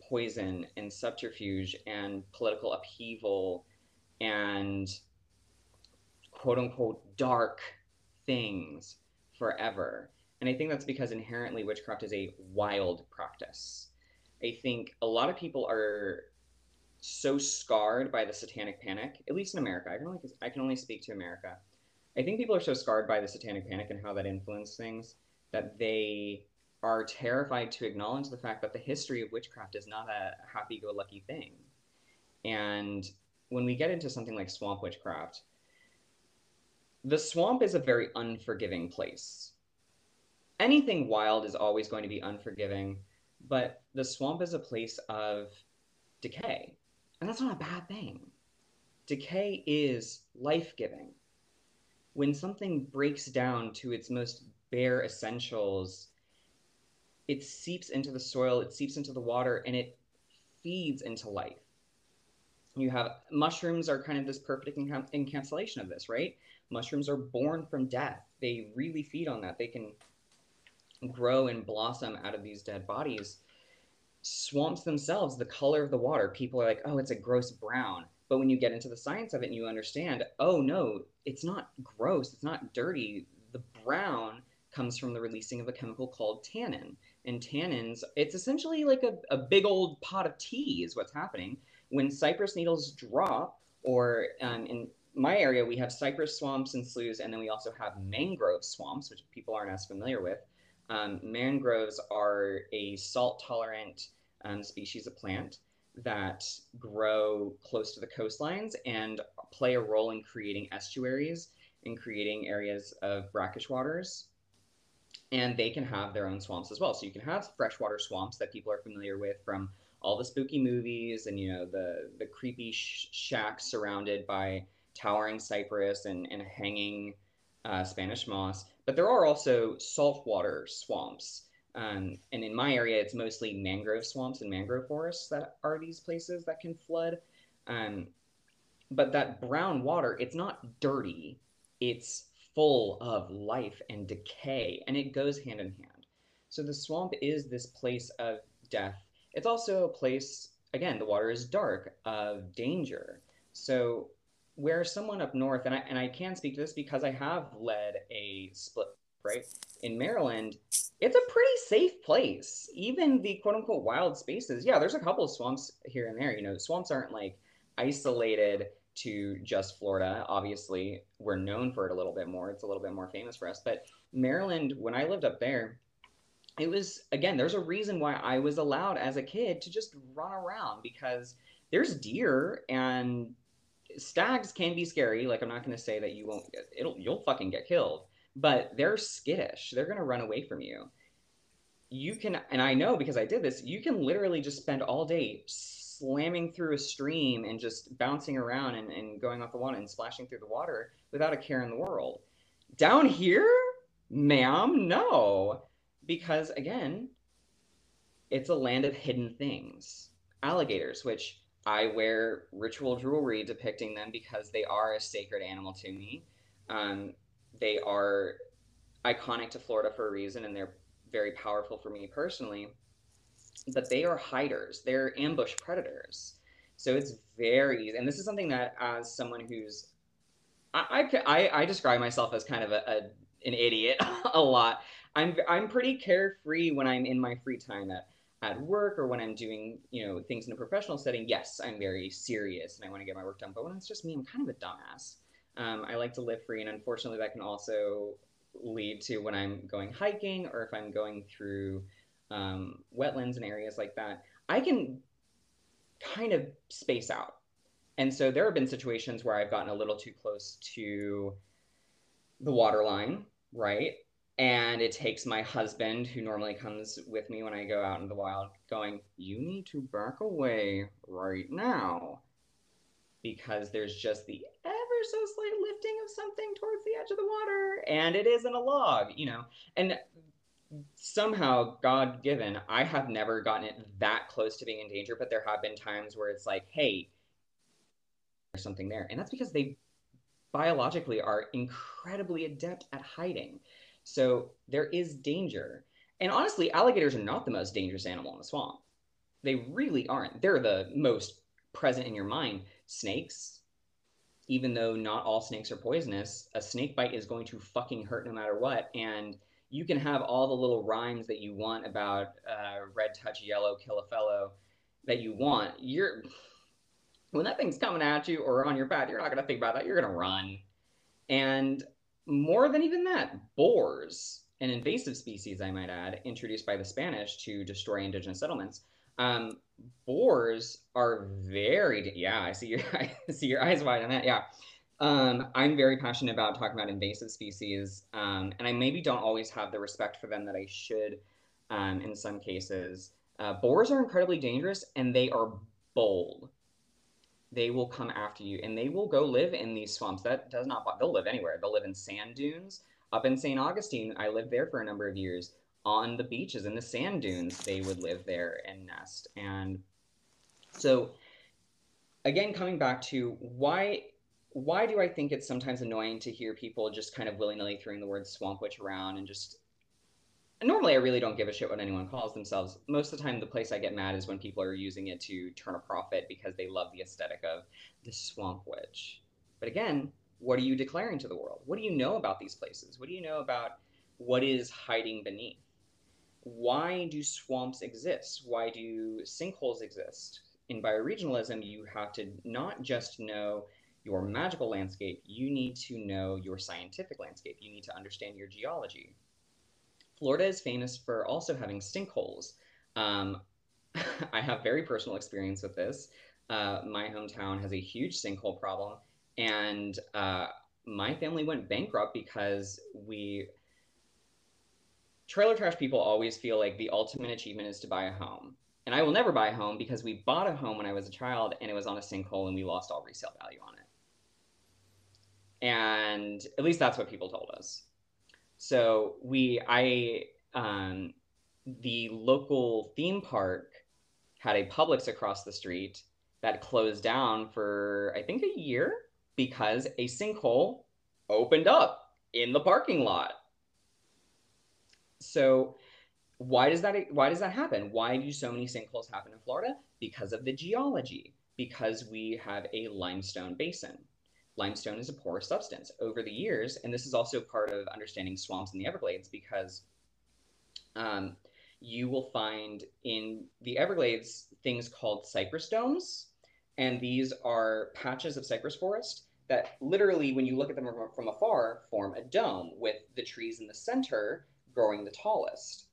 poison and subterfuge and political upheaval and quote unquote dark things forever. And I think that's because inherently witchcraft is a wild practice. I think a lot of people are so scarred by the satanic panic, at least in America. I can only, I can only speak to America. I think people are so scarred by the satanic panic and how that influenced things that they are terrified to acknowledge the fact that the history of witchcraft is not a happy-go-lucky thing. And when we get into something like swamp witchcraft, the swamp is a very unforgiving place. Anything wild is always going to be unforgiving. But the swamp is a place of decay, and that's not a bad thing. Decay is life-giving. When something breaks down to its most bare essentials, it seeps into the soil, it seeps into the water, and it feeds into life. You have, mushrooms are kind of this perfect encam- encapsulation of this, right? Mushrooms are born from death. They really feed on that. They can grow and blossom out of these dead bodies. Swamps themselves, the color of the water, people are like, oh, it's a gross brown. But when you get into the science of it and you understand, oh no, it's not gross, it's not dirty. The brown comes from the releasing of a chemical called tannin. And tannins, it's essentially like a, a big old pot of tea is what's happening. When cypress needles drop, or um, in my area, we have cypress swamps and sloughs, and then we also have mangrove swamps, which people aren't as familiar with. Um, mangroves are a salt-tolerant um, species of plant that grow close to the coastlines and play a role in creating estuaries and creating areas of brackish waters. And they can have their own swamps as well. So you can have freshwater swamps that people are familiar with from all the spooky movies and, you know, the, the creepy sh- shacks surrounded by towering cypress and, and hanging uh, Spanish moss. But there are also saltwater swamps. Um, and in my area, it's mostly mangrove swamps and mangrove forests that are these places that can flood. Um, But that brown water, it's not dirty. It's full of life and decay, and it goes hand in hand. So the swamp is this place of death. It's also a place, again, the water is dark, of danger. So where someone up north, and I, and I can speak to this because I have led a split, right? In Maryland, it's a pretty safe place. Even the quote-unquote wild spaces, yeah, there's a couple of swamps here and there. You know, swamps aren't like isolated to just Florida. Obviously, we're known for it a little bit more. It's a little bit more famous for us. But Maryland, when I lived up there, it was, again, there's a reason why I was allowed as a kid to just run around, because there's deer and stags can be scary. Like, I'm not going to say that you won't, get, it'll, you'll fucking get killed, but they're skittish. They're going to run away from you. You can, and I know because I did this, you can literally just spend all day slamming through a stream and just bouncing around and, and going off the water and splashing through the water without a care in the world. Down here, ma'am, no. Because, again, it's a land of hidden things. Alligators, which I wear ritual jewelry depicting them because they are a sacred animal to me. Um, they are iconic to Florida for a reason, and they're very powerful for me personally. But they are hiders. They're ambush predators. So it's very easy. And this is something that, as someone who's... I, I, I describe myself as kind of a, a, an idiot a lot. I'm I'm pretty carefree when I'm in my free time at, at work or when I'm doing, you know, things in a professional setting. Yes, I'm very serious and I want to get my work done. But when it's just me, I'm kind of a dumbass. Um, I like to live free. And unfortunately, that can also lead to when I'm going hiking or if I'm going through um, wetlands and areas like that, I can kind of space out. And so there have been situations where I've gotten a little too close to the water line, right? And it takes my husband, who normally comes with me when I go out in the wild, going, you need to back away right now. Because there's just the ever so slight lifting of something towards the edge of the water. And it isn't a log, you know. And somehow, God-given, I have never gotten it that close to being in danger. But there have been times where it's like, hey, there's something there. And that's because they biologically are incredibly adept at hiding. So there is danger. And honestly, alligators are not the most dangerous animal in the swamp. They really aren't. They're the most present in your mind. Snakes, even though not all snakes are poisonous, a snake bite is going to fucking hurt no matter what. And you can have all the little rhymes that you want about uh, red touch, yellow, kill a fellow that you want. You're when that thing's coming at you or on your path, you're not going to think about that. You're going to run. And more than even that, boars, an invasive species, I might add, introduced by the Spanish to destroy indigenous settlements. Um, boars are very, yeah, I see your, I see your eyes wide on that, yeah. Um, I'm very passionate about talking about invasive species, um, and I maybe don't always have the respect for them that I should um, in some cases. Uh, boars are incredibly dangerous, and they are bold. They will come after you, and they will go live in these swamps. That does not, they'll live anywhere. They'll live in sand dunes. Up in Saint Augustine, I lived there for a number of years. On the beaches, in the sand dunes, they would live there and nest. And so, again, coming back to why, why do I think it's sometimes annoying to hear people just kind of willy-nilly throwing the word swamp witch around and just... Normally, I really don't give a shit what anyone calls themselves. Most of the time, the place I get mad is when people are using it to turn a profit because they love the aesthetic of the swamp witch. But again, what are you declaring to the world? What do you know about these places? What do you know about what is hiding beneath? Why do swamps exist? Why do sinkholes exist? In bioregionalism, you have to not just know your magical landscape. You need to know your scientific landscape. You need to understand your geology. Florida is famous for also having sinkholes. Um, I have very personal experience with this. Uh, my hometown has a huge sinkhole problem, and uh, my family went bankrupt because we... Trailer trash people always feel like the ultimate achievement is to buy a home. And I will never buy a home because we bought a home when I was a child, and it was on a sinkhole, and we lost all resale value on it. And at least that's what people told us. So we, I, um, the local theme park had a Publix across the street, that closed down for, I think, a year because a sinkhole opened up in the parking lot. So why does that, why does that happen? Why do so many sinkholes happen in Florida? Because of the geology, because we have a limestone basin. Limestone is a porous substance. Over the years, and this is also part of understanding swamps in the Everglades, because um, you will find in the Everglades things called cypress domes, and these are patches of cypress forest that literally, when you look at them from afar, form a dome with the trees in the center growing the tallest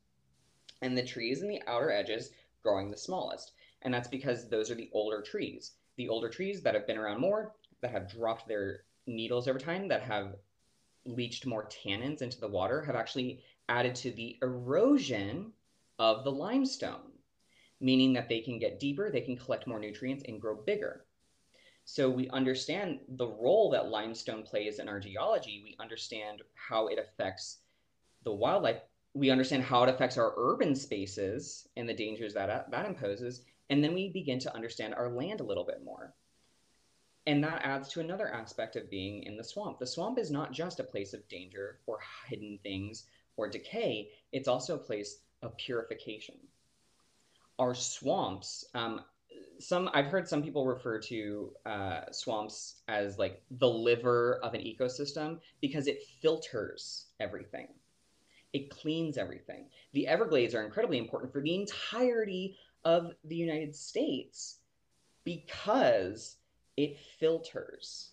and the trees in the outer edges growing the smallest. And that's because those are the older trees. The older trees that have been around more, that have dropped their needles over time, that have leached more tannins into the water, have actually added to the erosion of the limestone, meaning that they can get deeper, they can collect more nutrients and grow bigger. So we understand the role that limestone plays in our geology. We understand how it affects the wildlife. We understand how it affects our urban spaces and the dangers that that imposes. And then we begin to understand our land a little bit more. And that adds to another aspect of being in the swamp. The swamp is not just a place of danger or hidden things or decay. It's also a place of purification. Our swamps, um, some I've heard some people refer to uh, swamps as like the liver of an ecosystem because it filters everything. It cleans everything. The Everglades are incredibly important for the entirety of the United States because it filters,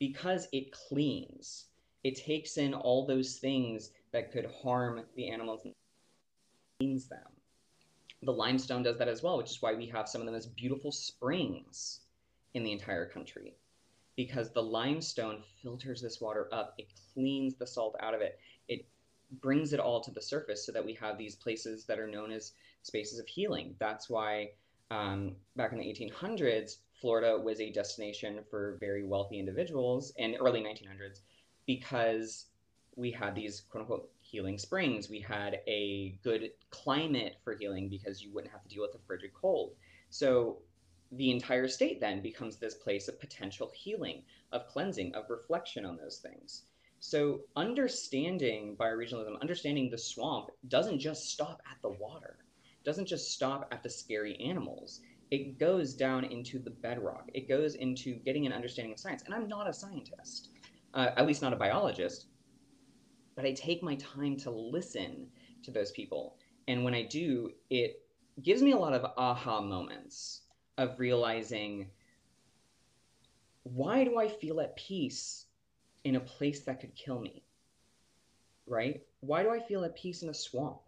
because it cleans. It takes in all those things that could harm the animals and cleans them. The limestone does that as well, which is why we have some of the most beautiful springs in the entire country, because the limestone filters this water up. It cleans the salt out of it. It brings it all to the surface so that we have these places that are known as spaces of healing. That's why um, back in the eighteen hundreds, Florida was a destination for very wealthy individuals in early nineteen hundreds because we had these quote unquote healing springs. We had a good climate for healing because you wouldn't have to deal with a frigid cold. So the entire state then becomes this place of potential healing, of cleansing, of reflection on those things. So understanding bioregionalism, understanding the swamp doesn't just stop at the water, doesn't just stop at the scary animals. It goes down into the bedrock. It goes into getting an understanding of science. And I'm not a scientist, uh, at least not a biologist, but I take my time to listen to those people. And when I do, it gives me a lot of aha moments of realizing, why do I feel at peace in a place that could kill me, right? Why do I feel at peace in a swamp?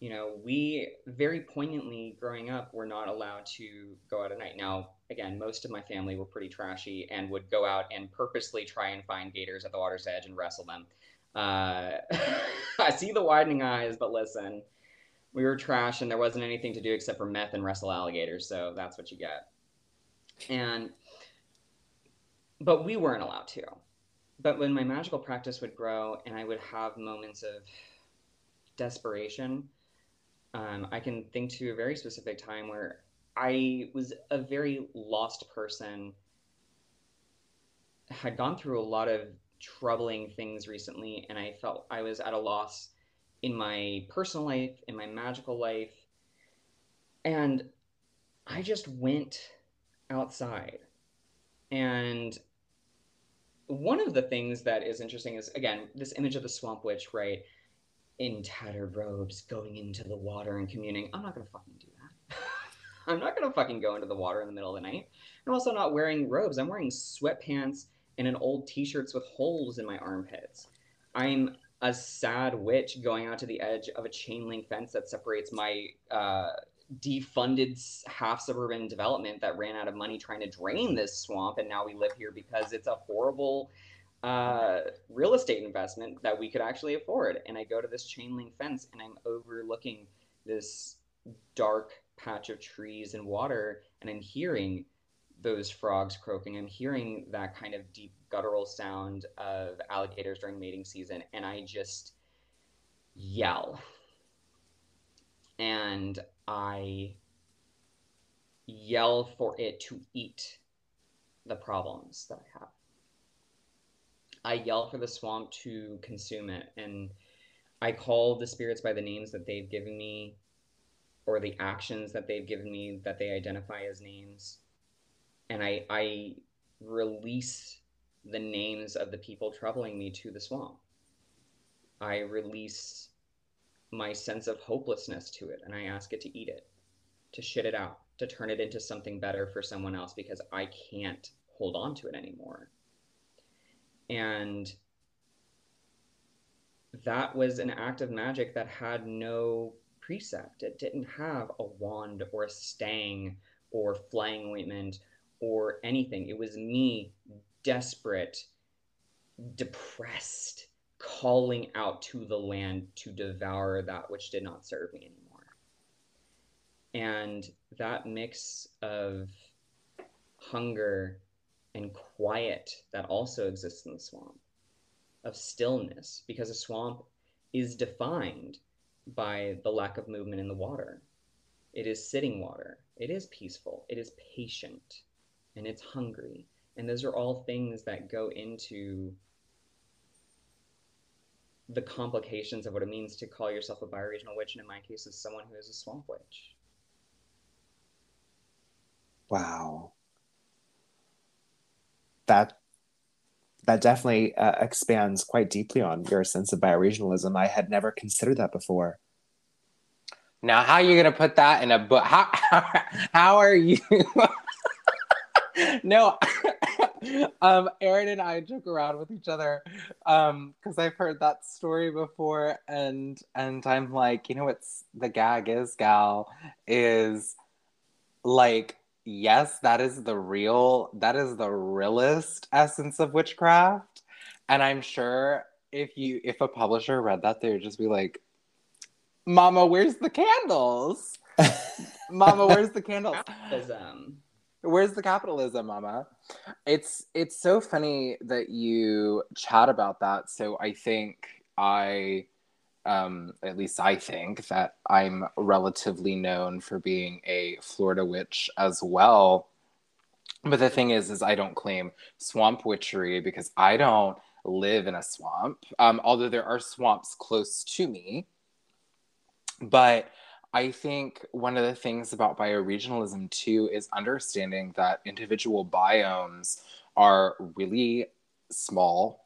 You know, we very poignantly growing up were not allowed to go out at night. Now, again, most of my family were pretty trashy and would go out and purposely try and find gators at the water's edge and wrestle them. Uh, I see the widening eyes, but listen, we were trash and there wasn't anything to do except for meth and wrestle alligators. So that's what you get. And, but we weren't allowed to. But when my magical practice would grow and I would have moments of desperation, Um, I can think to a very specific time where I was a very lost person, had gone through a lot of troubling things recently, and I felt I was at a loss in my personal life, in my magical life. And I just went outside. And one of the things that is interesting is, again, this image of the swamp witch, right? In tattered robes, going into the water and communing. I'm not going to fucking do that. I'm not going to fucking go into the water in the middle of the night. I'm also not wearing robes. I'm wearing sweatpants and an old t-shirts with holes in my armpits. I'm a sad witch going out to the edge of a chain link fence that separates my uh, defunded half-suburban development that ran out of money trying to drain this swamp, and now we live here because it's a horrible Uh, real estate investment that we could actually afford. And I go to this chain link fence and I'm overlooking this dark patch of trees and water, and I'm hearing those frogs croaking. I'm hearing that kind of deep guttural sound of alligators during mating season, and I just yell. And I yell for it to eat the problems that I have. I yell for the swamp to consume it, and I call the spirits by the names that they've given me, or the actions that they've given me that they identify as names. And I, I release the names of the people troubling me to the swamp. I release my sense of hopelessness to it, and I ask it to eat it, to shit it out, to turn it into something better for someone else, because I can't hold on to it anymore. And that was an act of magic that had no precept. It didn't have a wand or a stang or flying ointment or anything. It was me, desperate, depressed, calling out to the land to devour that which did not serve me anymore. And that mix of hunger and quiet that also exists in the swamp, of stillness, because a swamp is defined by the lack of movement in the water. It is sitting water. It is peaceful. It is patient. And it's hungry. And those are all things that go into the complications of what it means to call yourself a bioregional witch, and in my case, is someone who is a swamp witch. Wow. That that definitely uh, expands quite deeply on your sense of bioregionalism. I had never considered that before. Now, how are you going to put that in a book? How, how, how are you? No, um, Aaron and I joke around with each other because um, I've heard that story before, and and I'm like, you know what's the gag is, gal, is like, yes, that is the real, that is the realest essence of witchcraft, and I'm sure if you if a publisher read that, they would just be like, Mama, where's the candles? Mama, where's the candles? Where's the capitalism, Mama? It's it's so funny that you chat about that. So I think I, um, at least I think that I'm relatively known for being a Florida witch as well. But the thing is, is I don't claim swamp witchery because I don't live in a swamp. Um, although there are swamps close to me, but I think one of the things about bioregionalism, too, is understanding that individual biomes are really small.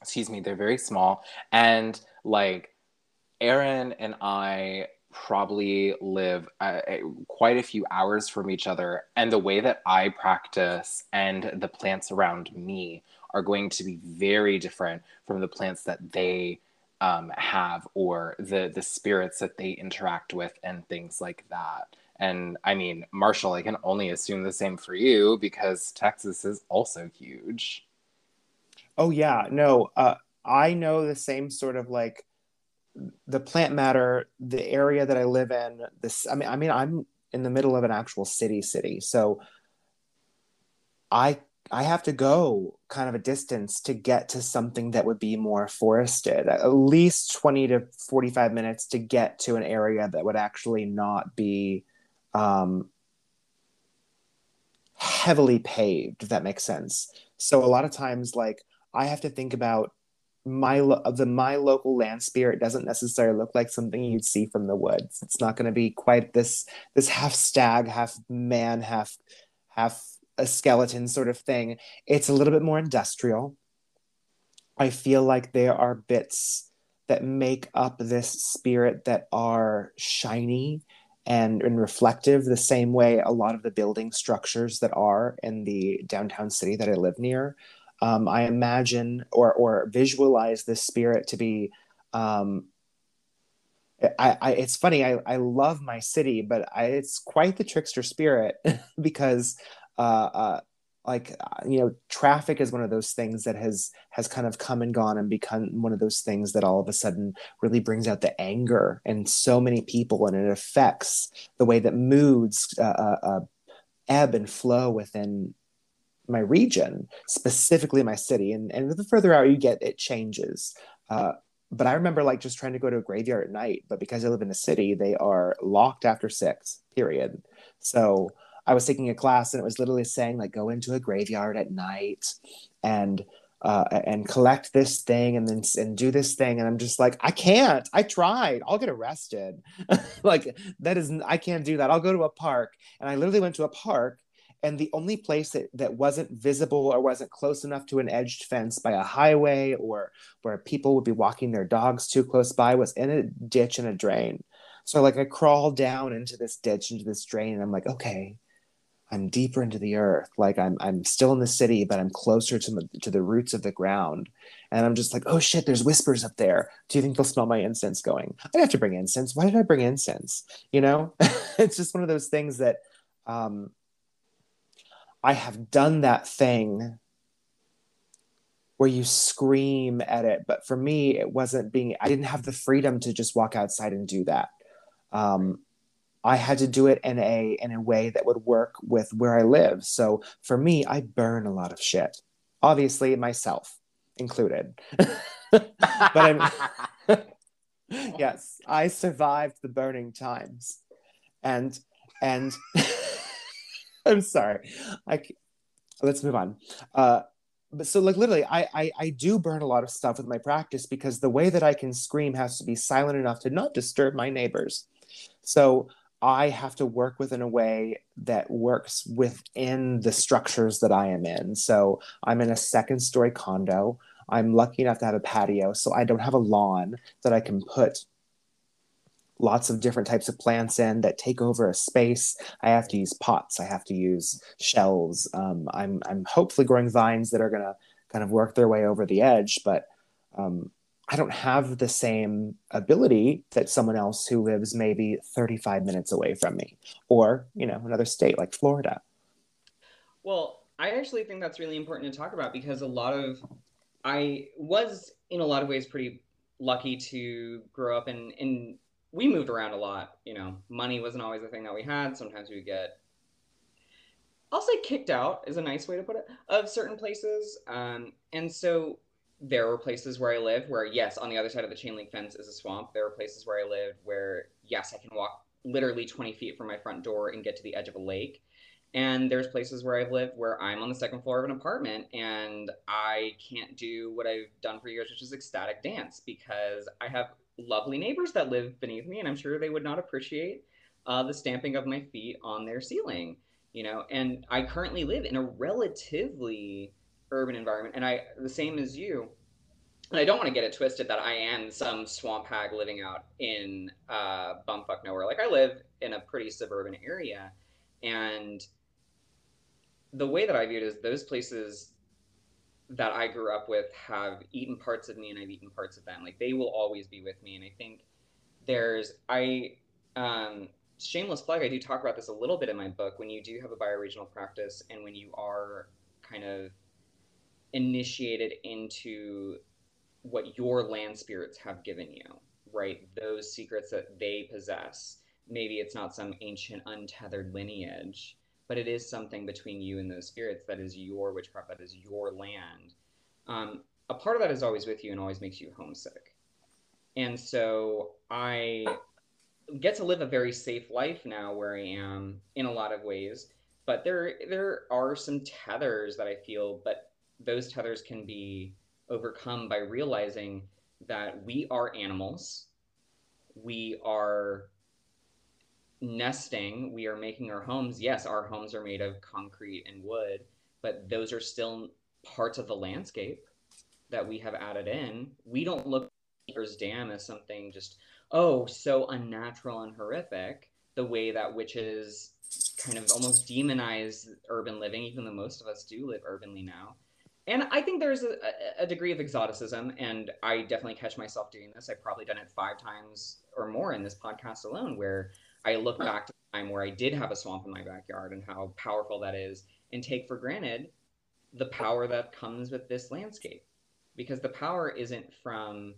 Excuse me, they're very small. And, like, Aaron and I probably live uh, quite a few hours from each other. And the way that I practice and the plants around me are going to be very different from the plants that they Um, have, or the the spirits that they interact with and things like that. And I mean, Marshall, I can only assume the same for you because Texas is also huge. Oh yeah, no, uh, I know the same sort of, like, the plant matter, the area that I live in. This, I mean, I mean, I'm in the middle of an actual city, city, so I. I have to go kind of a distance to get to something that would be more forested, at least twenty to forty-five minutes to get to an area that would actually not be um, heavily paved, if that makes sense. So a lot of times, like, I have to think about my, lo- the, my local land spirit doesn't necessarily look like something you'd see from the woods. It's not going to be quite this, this half stag, half man, half, half, a skeleton sort of thing. It's a little bit more industrial. I feel like there are bits that make up this spirit that are shiny and, and reflective, the same way a lot of the building structures that are in the downtown city that I live near. Um, I imagine or or visualize this spirit to be um, I, I, it's funny, I, I love my city, but I, it's quite the trickster spirit because Uh, uh, like, uh, you know, traffic is one of those things that has, has kind of come and gone and become one of those things that all of a sudden really brings out the anger in so many people, and it affects the way that moods uh, uh, ebb and flow within my region, specifically my city. And, and the further out you get, it changes. Uh, but I remember, like, just trying to go to a graveyard at night, but because I live in a city, they are locked after six, period. So I was taking a class and it was literally saying, like, go into a graveyard at night and uh, and collect this thing and then and do this thing. And I'm just like, I can't. I tried. I'll get arrested. Like, that is, I can't do that. I'll go to a park. And I literally went to a park. And the only place that, that wasn't visible or wasn't close enough to an edged fence by a highway or where people would be walking their dogs too close by was in a ditch and a drain. So like I crawled down into this ditch, into this drain, and I'm like, okay, I'm deeper into the earth. Like I'm I'm still in the city, but I'm closer to the, to the roots of the ground. And I'm just like, oh shit, there's whispers up there. Do you think they'll smell my incense going? I'd have to bring incense. Why did I bring incense? You know, it's just one of those things that, um, I have done that thing where you scream at it. But for me, it wasn't being, I didn't have the freedom to just walk outside and do that. Um, I had to do it in a, in a way that would work with where I live. So for me, I burn a lot of shit, obviously myself included, but I'm, yes, I survived the burning times and, and I'm sorry. I, let's move on. Uh, but so like literally I, I, I do burn a lot of stuff with my practice because the way that I can scream has to be silent enough to not disturb my neighbors. So I have to work within a way that works within the structures that I am in. So I'm in a second story condo. I'm lucky enough to have a patio. So I don't have a lawn that I can put lots of different types of plants in that take over a space. I have to use pots. I have to use shells. Um, I'm I'm hopefully growing vines that are going to kind of work their way over the edge, but um, I don't have the same ability that someone else who lives maybe thirty-five minutes away from me or, you know, another state like Florida. Well, I actually think that's really important to talk about because a lot of, I was in a lot of ways pretty lucky to grow up in, in we moved around a lot, you know, money wasn't always the thing that we had. Sometimes we would get, I'll say kicked out is a nice way to put it, of certain places. Um, and so there were places where I lived where, yes, on the other side of the chain link fence is a swamp. There were places where I lived where, yes, I can walk literally twenty feet from my front door and get to the edge of a lake. And there's places where I've lived where I'm on the second floor of an apartment and I can't do what I've done for years, which is ecstatic dance because I have lovely neighbors that live beneath me, and I'm sure they would not appreciate uh, the stamping of my feet on their ceiling, you know. And I currently live in a relatively urban environment, and I the same as you. And I don't want to get it twisted that I am some swamp hag living out in uh, bumfuck nowhere. Like I live in a pretty suburban area, and the way that I view it is those places that I grew up with have eaten parts of me and I've eaten parts of them. Like they will always be with me. And I think there's, I, um, shameless plug, I do talk about this a little bit in my book when you do have a bioregional practice and when you are kind of initiated into what your land spirits have given you, right? Those secrets that they possess. Maybe it's not some ancient untethered lineage, but it is something between you and those spirits that is your witchcraft, that is your land. Um, a part of that is always with you and always makes you homesick. And so I get to live a very safe life now where I am in a lot of ways, but there, there are some tethers that I feel, but those tethers can be overcome by realizing that we are animals. We are nesting, we are making our homes. Yes, our homes are made of concrete and wood, but those are still parts of the landscape that we have added in. We don't look at Beaver's Dam as something just, oh, so unnatural and horrific, the way that witches kind of almost demonize urban living, even though most of us do live urbanly now. And I think there's a, a degree of exoticism, and I definitely catch myself doing this. I've probably done it five times or more in this podcast alone, where I look back to the time where I did have a swamp in my backyard and how powerful that is, and take for granted the power that comes with this landscape, because the power isn't from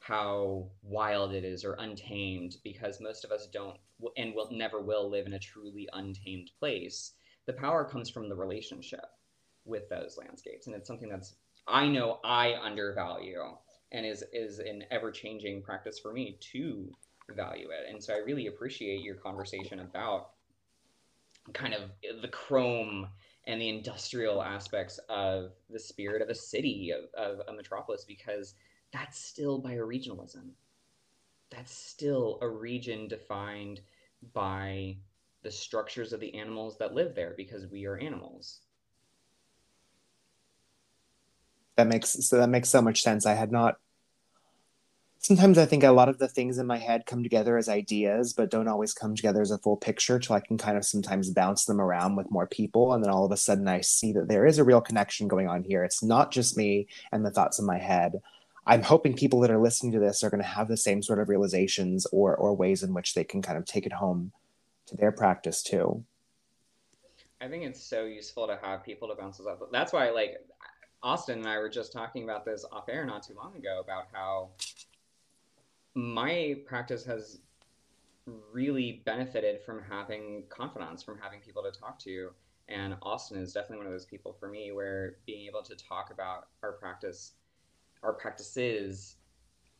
how wild it is or untamed, because most of us don't and will never will live in a truly untamed place. The power comes from the relationship with those landscapes. And it's something that's, I know I undervalue and is, is an ever-changing practice for me to value it. And so I really appreciate your conversation about kind of the chrome and the industrial aspects of the spirit of a city, of, of a metropolis, because that's still bioregionalism. That's still a region defined by the structures of the animals that live there, because we are animals. That makes so that makes so much sense. I had not. Sometimes I think a lot of the things in my head come together as ideas, but don't always come together as a full picture. So I can kind of sometimes bounce them around with more people, and then all of a sudden I see that there is a real connection going on here. It's not just me and the thoughts in my head. I'm hoping people that are listening to this are going to have the same sort of realizations or or ways in which they can kind of take it home to their practice too. I think it's so useful to have people to bounce this off. That's why, like, Austin and I were just talking about this off air not too long ago, about how my practice has really benefited from having confidants, from having people to talk to. And Austin is definitely one of those people for me, where being able to talk about our practice our practices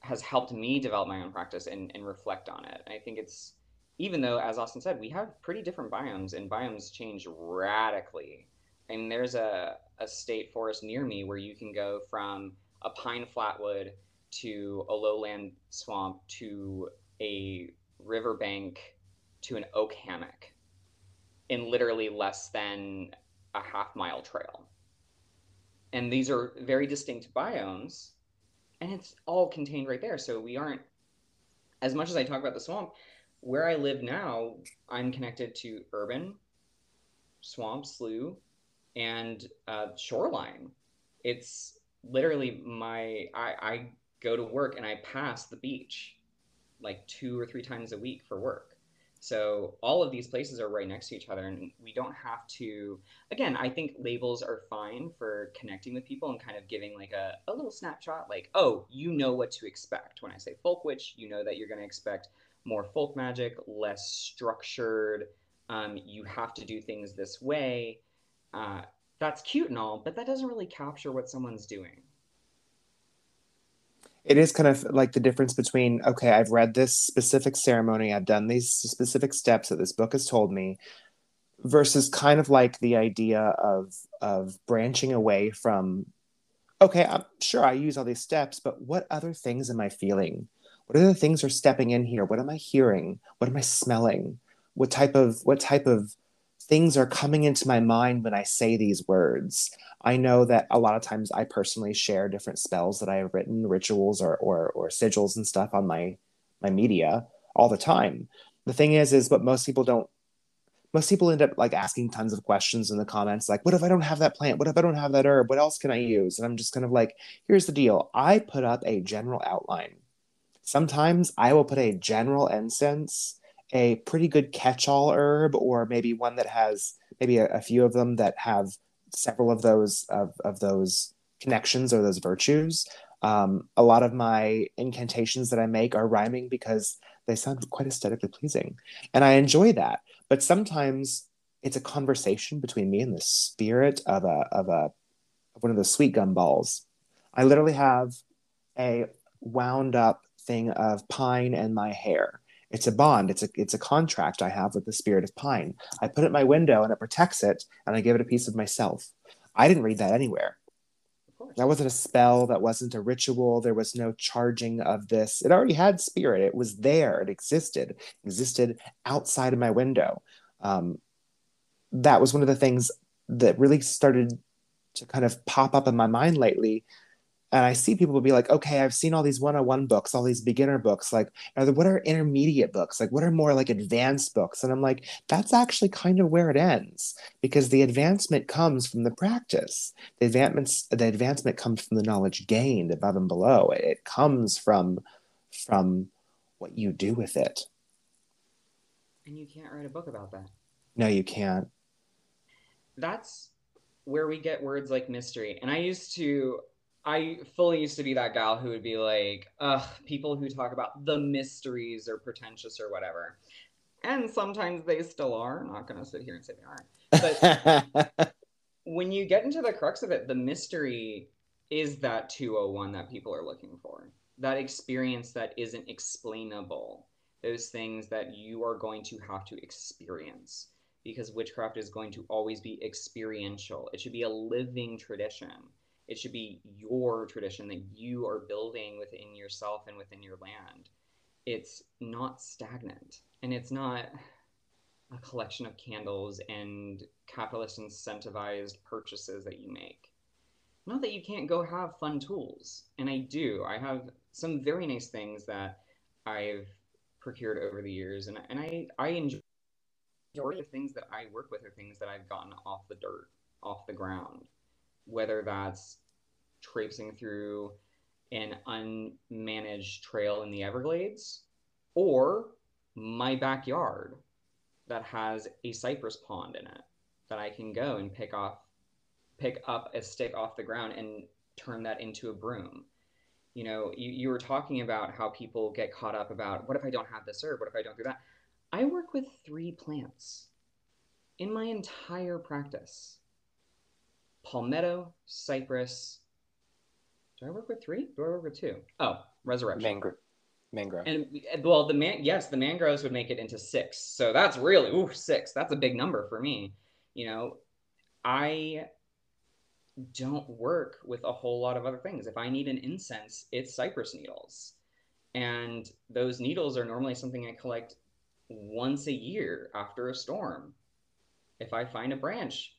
has helped me develop my own practice and, and reflect on it. And I think it's, even though, as Austin said, we have pretty different biomes, and biomes change radically. I mean, there's a, a state forest near me where you can go from a pine flatwood to a lowland swamp to a riverbank to an oak hammock in literally less than a half mile trail. And these are very distinct biomes, and it's all contained right there. So we aren't, as much as I talk about the swamp, where I live now, I'm connected to urban, swamp, slough, and uh, shoreline. It's literally my, I, I go to work and I pass the beach like two or three times a week for work. So all of these places are right next to each other, and we don't have to, again, I think labels are fine for connecting with people and kind of giving like a, a little snapshot, like, oh, you know what to expect. When I say folk witch, you know that you're going to expect more folk magic, less structured. Um, you have to do things this way. Uh, that's cute and all, but that doesn't really capture what someone's doing. It is kind of like the difference between, okay, I've read this specific ceremony, I've done these specific steps that this book has told me, versus kind of like the idea of of branching away from, okay, I'm sure I use all these steps, but what other things am I feeling? What other things are stepping in here? What am I hearing? What am I smelling? What type of what type of things are coming into my mind when I say these words? I know that a lot of times I personally share different spells that I have written, rituals or or, or sigils and stuff on my, my media all the time. The thing is, is what most people don't, most people end up like asking tons of questions in the comments, like, what if I don't have that plant? What if I don't have that herb? What else can I use? And I'm just kind of like, here's the deal. I put up a general outline. Sometimes I will put a general incense, a pretty good catch-all herb, or maybe one that has maybe a, a few of them that have several of those of, of those connections or those virtues. Um, a lot of my incantations that I make are rhyming because they sound quite aesthetically pleasing, and I enjoy that. But sometimes it's a conversation between me and the spirit of a of a of one of those sweet gumballs. I literally have a wound up thing of pine in my hair. It's a bond. It's a it's a contract I have with the spirit of pine. I put it in my window and it protects it, and I give it a piece of myself. I didn't read that anywhere. That wasn't a spell. That wasn't a ritual. There was no charging of this. It already had spirit. It was there. It existed. It existed outside of my window. Um, that was one of the things that really started to kind of pop up in my mind lately. And I see people be like, okay, I've seen all these one oh one books, all these beginner books. Like, are there, what are intermediate books? Like, what are more like advanced books? And I'm like, that's actually kind of where it ends, because the advancement comes from the practice. The advancements, the advancement comes from the knowledge gained above and below. It, it comes from, from what you do with it. And you can't write a book about that. No, you can't. That's where we get words like mystery. And I used to... I fully used to be that gal who would be like, ugh, people who talk about the mysteries are pretentious or whatever. And sometimes they still are. I'm not going to sit here and say they aren't. But when you get into the crux of it, the mystery is that two oh one that people are looking for. That experience that isn't explainable. Those things that you are going to have to experience. because witchcraft is going to always be experiential. It should be a living tradition. It should be your tradition that you are building within yourself and within your land. It's not stagnant, and it's not a collection of candles and capitalist incentivized purchases that you make. Not that you can't go have fun tools, and I do. I have some very nice things that I've procured over the years, and, and I, I enjoy the things that I work with are things that I've gotten off the dirt, off the ground. Whether that's traipsing through an unmanaged trail in the Everglades or my backyard that has a cypress pond in it that I can go and pick off, pick up a stick off the ground and turn that into a broom. You know, you, you were talking about how people get caught up about, what if I don't have this herb? What if I don't do that? I work with three plants in my entire practice. Palmetto, cypress. Do I work with three? Do I work with two? Oh, resurrection. Mangrove. Mangrove. And well, the man, yes, the mangroves would make it into six. So that's really, ooh, six. That's a big number for me. You know, I don't work with a whole lot of other things. If I need an incense, it's cypress needles. And those needles are normally something I collect once a year after a storm. If I find a branch,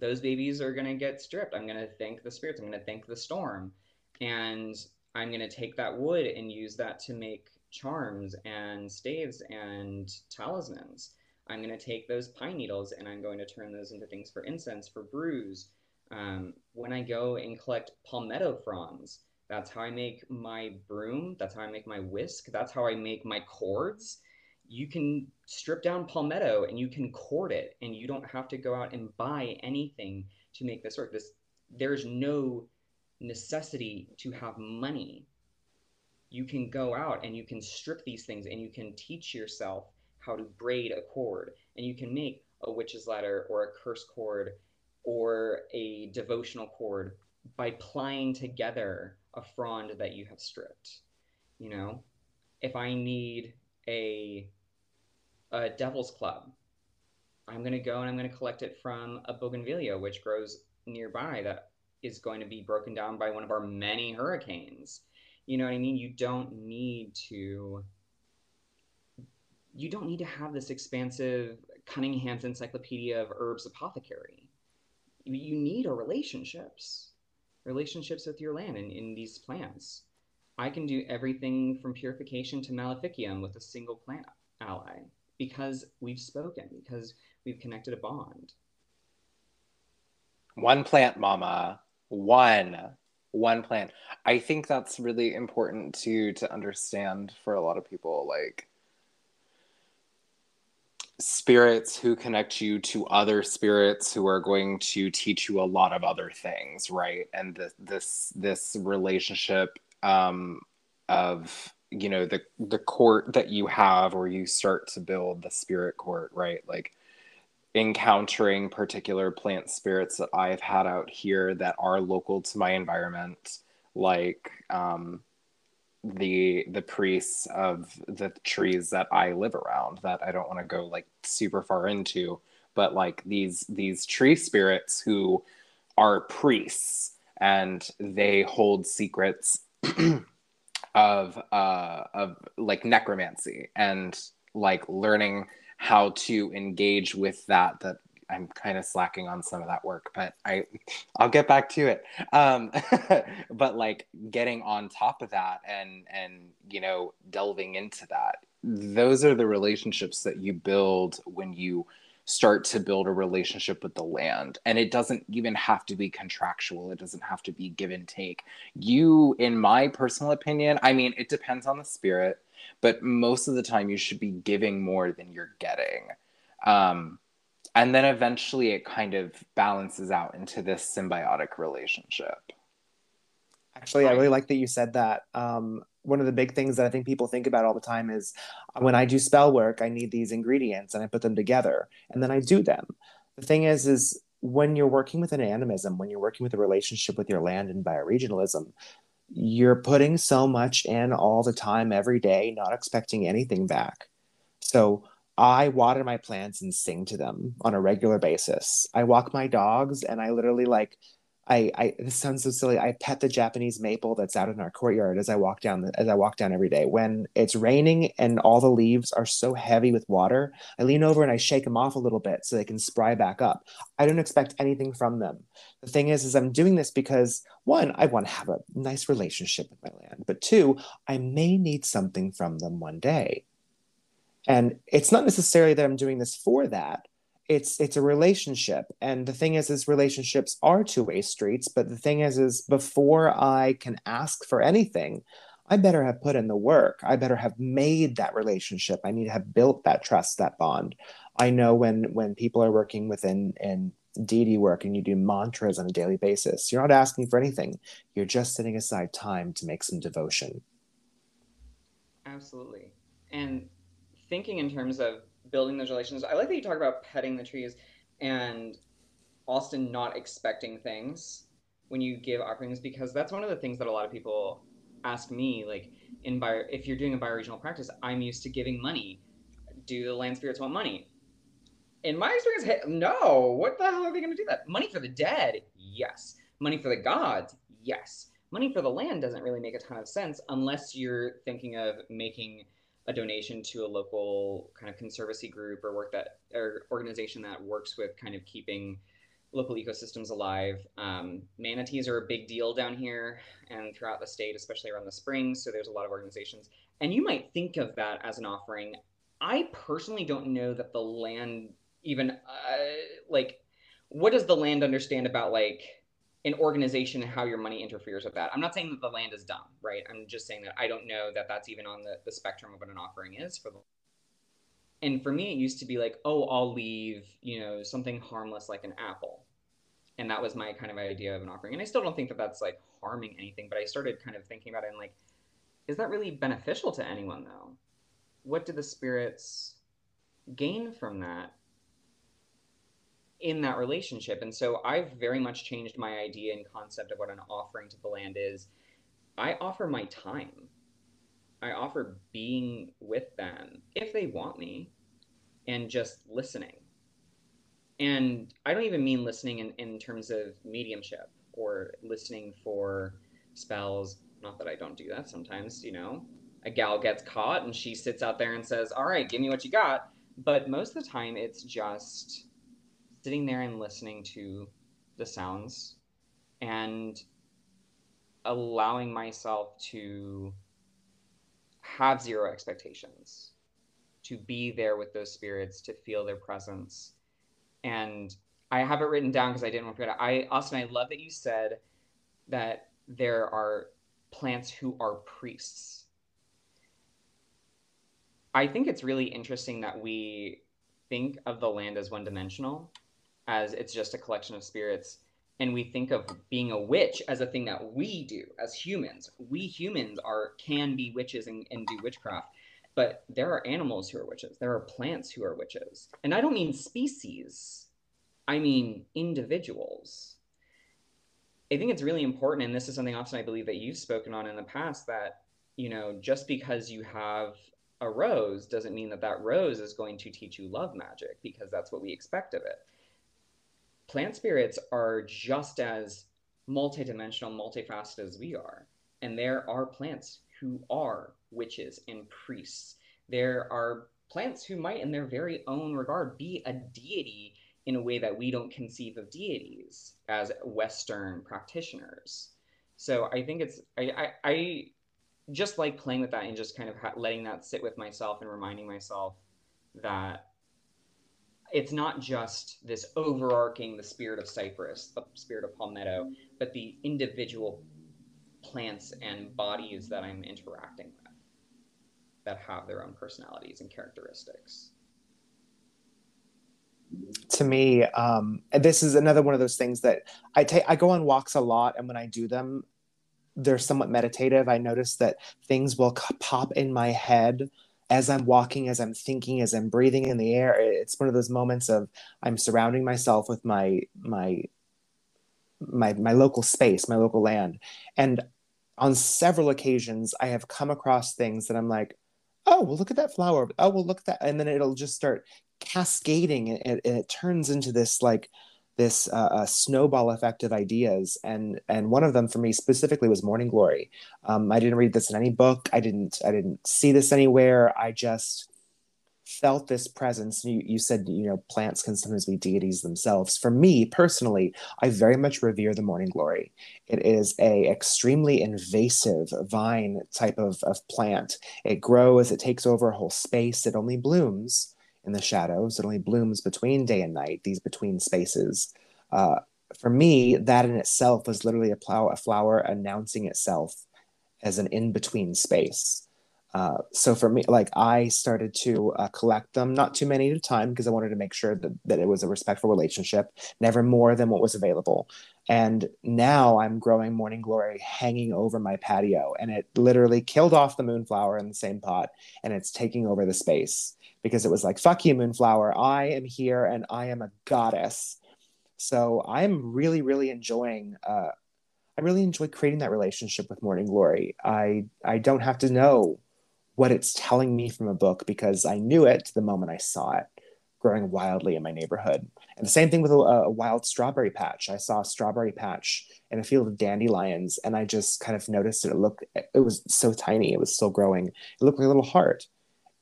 those babies are going to get stripped. I'm going to thank the spirits. I'm going to thank the storm. And I'm going to take that wood and use that to make charms and staves and talismans. I'm going to take those pine needles and I'm going to turn those into things for incense, for brews. Um, when I go and collect palmetto fronds, that's how I make my broom. That's how I make my whisk. That's how I make my cords. You can strip down palmetto and you can cord it, and you don't have to go out and buy anything to make this work. This, there's no necessity to have money. You can go out and you can strip these things, and you can teach yourself how to braid a cord, and you can make a witch's ladder or a curse cord or a devotional cord by plying together a frond that you have stripped. You know, if I need a a devil's club, I'm going to go and I'm going to collect it from a bougainvillea, which grows nearby, that is going to be broken down by one of our many hurricanes. You know what I mean? You don't need to, you don't need to have this expansive Cunningham's encyclopedia of herbs apothecary. You need our relationships, relationships with your land and in these plants. I can do everything from purification to maleficium with a single plant ally, because we've spoken, because we've connected a bond. One plant, mama. One. One plant. I think that's really important too, to understand for a lot of people, like spirits who connect you to other spirits who are going to teach you a lot of other things, right? And the, this this relationship Um, of, you know, the the court that you have, or you start to build the spirit court, right? Like encountering particular plant spirits that I've had out here that are local to my environment, like um, the the priests of the trees that I live around that I don't want to go like super far into, but like these these tree spirits who are priests, and they hold secrets of uh of like necromancy, and like learning how to engage with that. That I'm kind of slacking on some of that work, but I I'll get back to it. Um but like getting on top of that and and you know, delving into that, those are the relationships that you build when you start to build a relationship with the land. And it doesn't even have to be contractual. It doesn't have to be give and take. You, in my personal opinion, I mean, it depends on the spirit, but most of the time you should be giving more than you're getting. Um, and then eventually it kind of balances out into this symbiotic relationship. Actually, I really like that you said that. Um, one of the big things that I think people think about all the time is, when I do spell work, I need these ingredients and I put them together and then I do them. The thing is, is when you're working with an animism, when you're working with a relationship with your land and bioregionalism, you're putting so much in all the time, every day, not expecting anything back. So I water my plants and sing to them on a regular basis. I walk my dogs and I literally like, I, I, this sounds so silly. I pet the Japanese maple that's out in our courtyard as I walk down, the, as I walk down every day. When it's raining and all the leaves are so heavy with water, I lean over and I shake them off a little bit so they can spry back up. I don't expect anything from them. The thing is, is I'm doing this because one, I want to have a nice relationship with my land, but two, I may need something from them one day. And it's not necessarily that I'm doing this for that. It's it's a relationship. And the thing is, is relationships are two-way streets. But the thing is, is before I can ask for anything, I better have put in the work. I better have made that relationship. I need to have built that trust, that bond. I know when when people are working within in deity work and you do mantras on a daily basis, you're not asking for anything. You're just setting aside time to make some devotion. Absolutely. And thinking in terms of building those relations, I like that you talk about petting the trees and Austin not expecting things when you give offerings, because that's one of the things that a lot of people ask me, like in bio, if you're doing a bioregional practice, I'm used to giving money. Do the land spirits want money? In my experience, hey, no, what the hell are they going to do that? Money for the dead? Yes. Money for the gods? Yes. Money for the land doesn't really make a ton of sense unless you're thinking of making a donation to a local kind of conservancy group or work that or organization that works with kind of keeping local ecosystems alive. Um, manatees are a big deal down here and throughout the state, especially around the springs. So there's a lot of organizations, and you might think of that as an offering. I personally don't know that the land even uh, like, what does the land understand about like an organization and how your money interferes with that? I'm not saying that the land is dumb, right? I'm just saying that I don't know that that's even on the, the spectrum of what an offering is for the. And for me, it used to be like, oh, I'll leave, you know, something harmless like an apple. And that was my kind of idea of an offering. And I still don't think that that's like harming anything, but I started kind of thinking about it and like, is that really beneficial to anyone though? What do the spirits gain from that in that relationship? And so I've very much changed my idea and concept of what an offering to the land is. I offer my time. I offer being with them if they want me and just listening. And I don't even mean listening in, in terms of mediumship or listening for spells. Not that I don't do that sometimes, you know, a gal gets caught and she sits out there and says, all right, give me what you got. But most of the time it's just sitting there and listening to the sounds and allowing myself to have zero expectations, to be there with those spirits, to feel their presence. And I have it written down because I didn't want to forget it. I, Austin, I love that you said that there are plants who are priests. I think it's really interesting that we think of the land as one-dimensional, as it's just a collection of spirits. And we think of being a witch as a thing that we do as humans. We humans are can be witches and, and do witchcraft, but there are animals who are witches. There are plants who are witches. And I don't mean species. I mean individuals. I think it's really important, and this is something often I believe that you've spoken on in the past, that, you know, just because you have a rose doesn't mean that that rose is going to teach you love magic, because that's what we expect of it. Plant spirits are just as multidimensional, multifaceted as we are. And there are plants who are witches and priests. There are plants who might, in their very own regard, be a deity in a way that we don't conceive of deities as Western practitioners. So I think it's, I, I, I just like playing with that and just kind of ha- letting that sit with myself and reminding myself that it's not just this overarching, the spirit of cypress, the spirit of palmetto, but the individual plants and bodies that I'm interacting with that have their own personalities and characteristics. To me, um, this is another one of those things that I take, I go on walks a lot. And when I do them, they're somewhat meditative. I notice that things will pop in my head as I'm walking, as I'm thinking, as I'm breathing in the air. It's one of those moments of I'm surrounding myself with my my my my local space, my local land. And on several occasions, I have come across things that I'm like, oh, well, look at that flower. Oh, well, look at that. And then it'll just start cascading, and, and it turns into this like this uh, uh, snowball effect of ideas. And and one of them for me specifically was Morning Glory. Um, I didn't read this in any book. I didn't I didn't see this anywhere. I just felt this presence. You, you said, you know, plants can sometimes be deities themselves. For me personally, I very much revere the morning glory. It is a extremely invasive vine type of, of plant. It grows, it takes over a whole space. It only blooms in the shadows. It only blooms between day and night, these between spaces. Uh, for me, that in itself was literally a, plow, a flower announcing itself as an in-between space. Uh, so for me, like I started to uh, collect them, not too many at a time, because I wanted to make sure that, that it was a respectful relationship, never more than what was available. And now I'm growing morning glory hanging over my patio, and it literally killed off the moonflower in the same pot, and it's taking over the space because it was like, fuck you, moonflower, I am here and I am a goddess. So I'm really, really enjoying uh, I really enjoy creating that relationship with morning glory. I I don't have to know what it's telling me from a book, because I knew it the moment I saw it growing wildly in my neighborhood. And the same thing with a, a wild strawberry patch. I saw a strawberry patch in a field of dandelions, and I just kind of noticed it. It looked, it was so tiny. It was still growing. It looked like a little heart.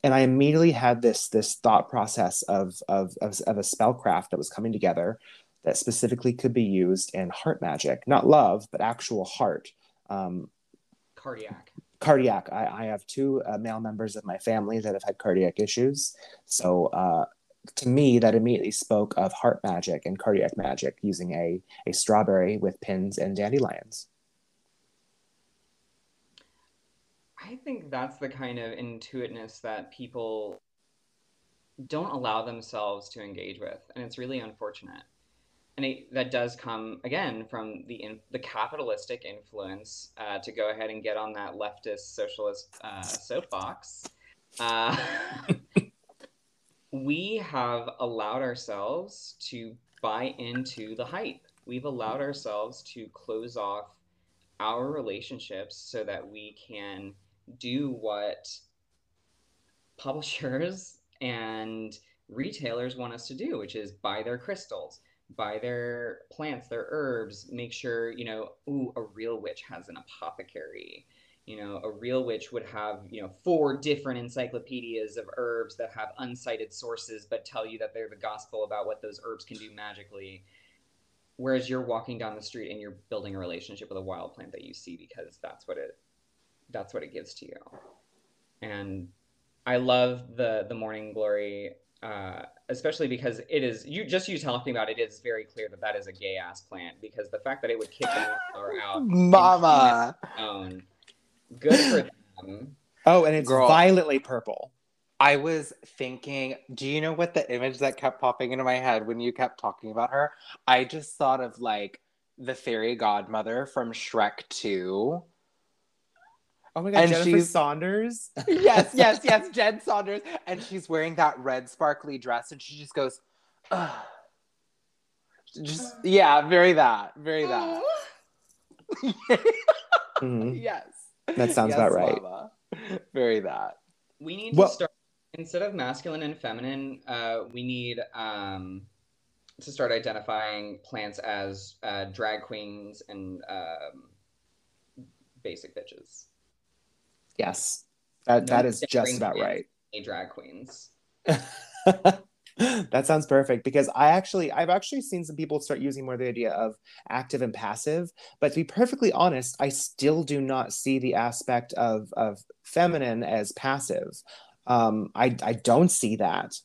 And I immediately had this, this thought process of, of, of, of a spellcraft that was coming together that specifically could be used in heart magic, not love, but actual heart. Um, Cardiac. Cardiac. I, I have two uh, male members of my family that have had cardiac issues. So uh, to me, that immediately spoke of heart magic and cardiac magic using a, a strawberry with pins and dandelions. I think that's the kind of intuitiveness that people don't allow themselves to engage with. And it's really unfortunate. And it, that does come, again, from the in, the capitalistic influence uh, to go ahead and get on that leftist socialist uh, soapbox. Uh, we have allowed ourselves to buy into the hype. We've allowed ourselves to close off our relationships so that we can do what publishers and retailers want us to do, which is buy their crystals, buy their plants, their herbs, make sure, you know, ooh, a real witch has an apothecary. You know, a real witch would have, you know, four different encyclopedias of herbs that have uncited sources, but tell you that they're the gospel about what those herbs can do magically. Whereas you're walking down the street and you're building a relationship with a wild plant that you see because that's what it, that's what it gives to you. And I love the, the morning glory, Uh, especially because it is, you just you talking about it, it's very clear that that is a gay ass plant, because the fact that it would kick the flower out, mama, own, good for them. Oh, and it's Girl. violently purple. I was thinking, do you know what the image that kept popping into my head when you kept talking about her? I just thought of like the fairy godmother from Shrek two. Oh my God, and Jennifer she's... Saunders? Yes, yes, yes, Jen Saunders. And she's wearing that red sparkly dress, and she just goes, ugh. Just, yeah, very that, very that. Mm-hmm. Yes. That sounds yes, about right. Mama. Very that. We need well, to start, instead of masculine and feminine, uh, we need um, to start identifying plants as uh, drag queens and um, basic bitches. Yes, that, that is just about right. A drag queens. That sounds perfect, because I actually, I've actually seen some people start using more the idea of active and passive. But to be perfectly honest, I still do not see the aspect of, of feminine as passive. Um, I, I don't see that.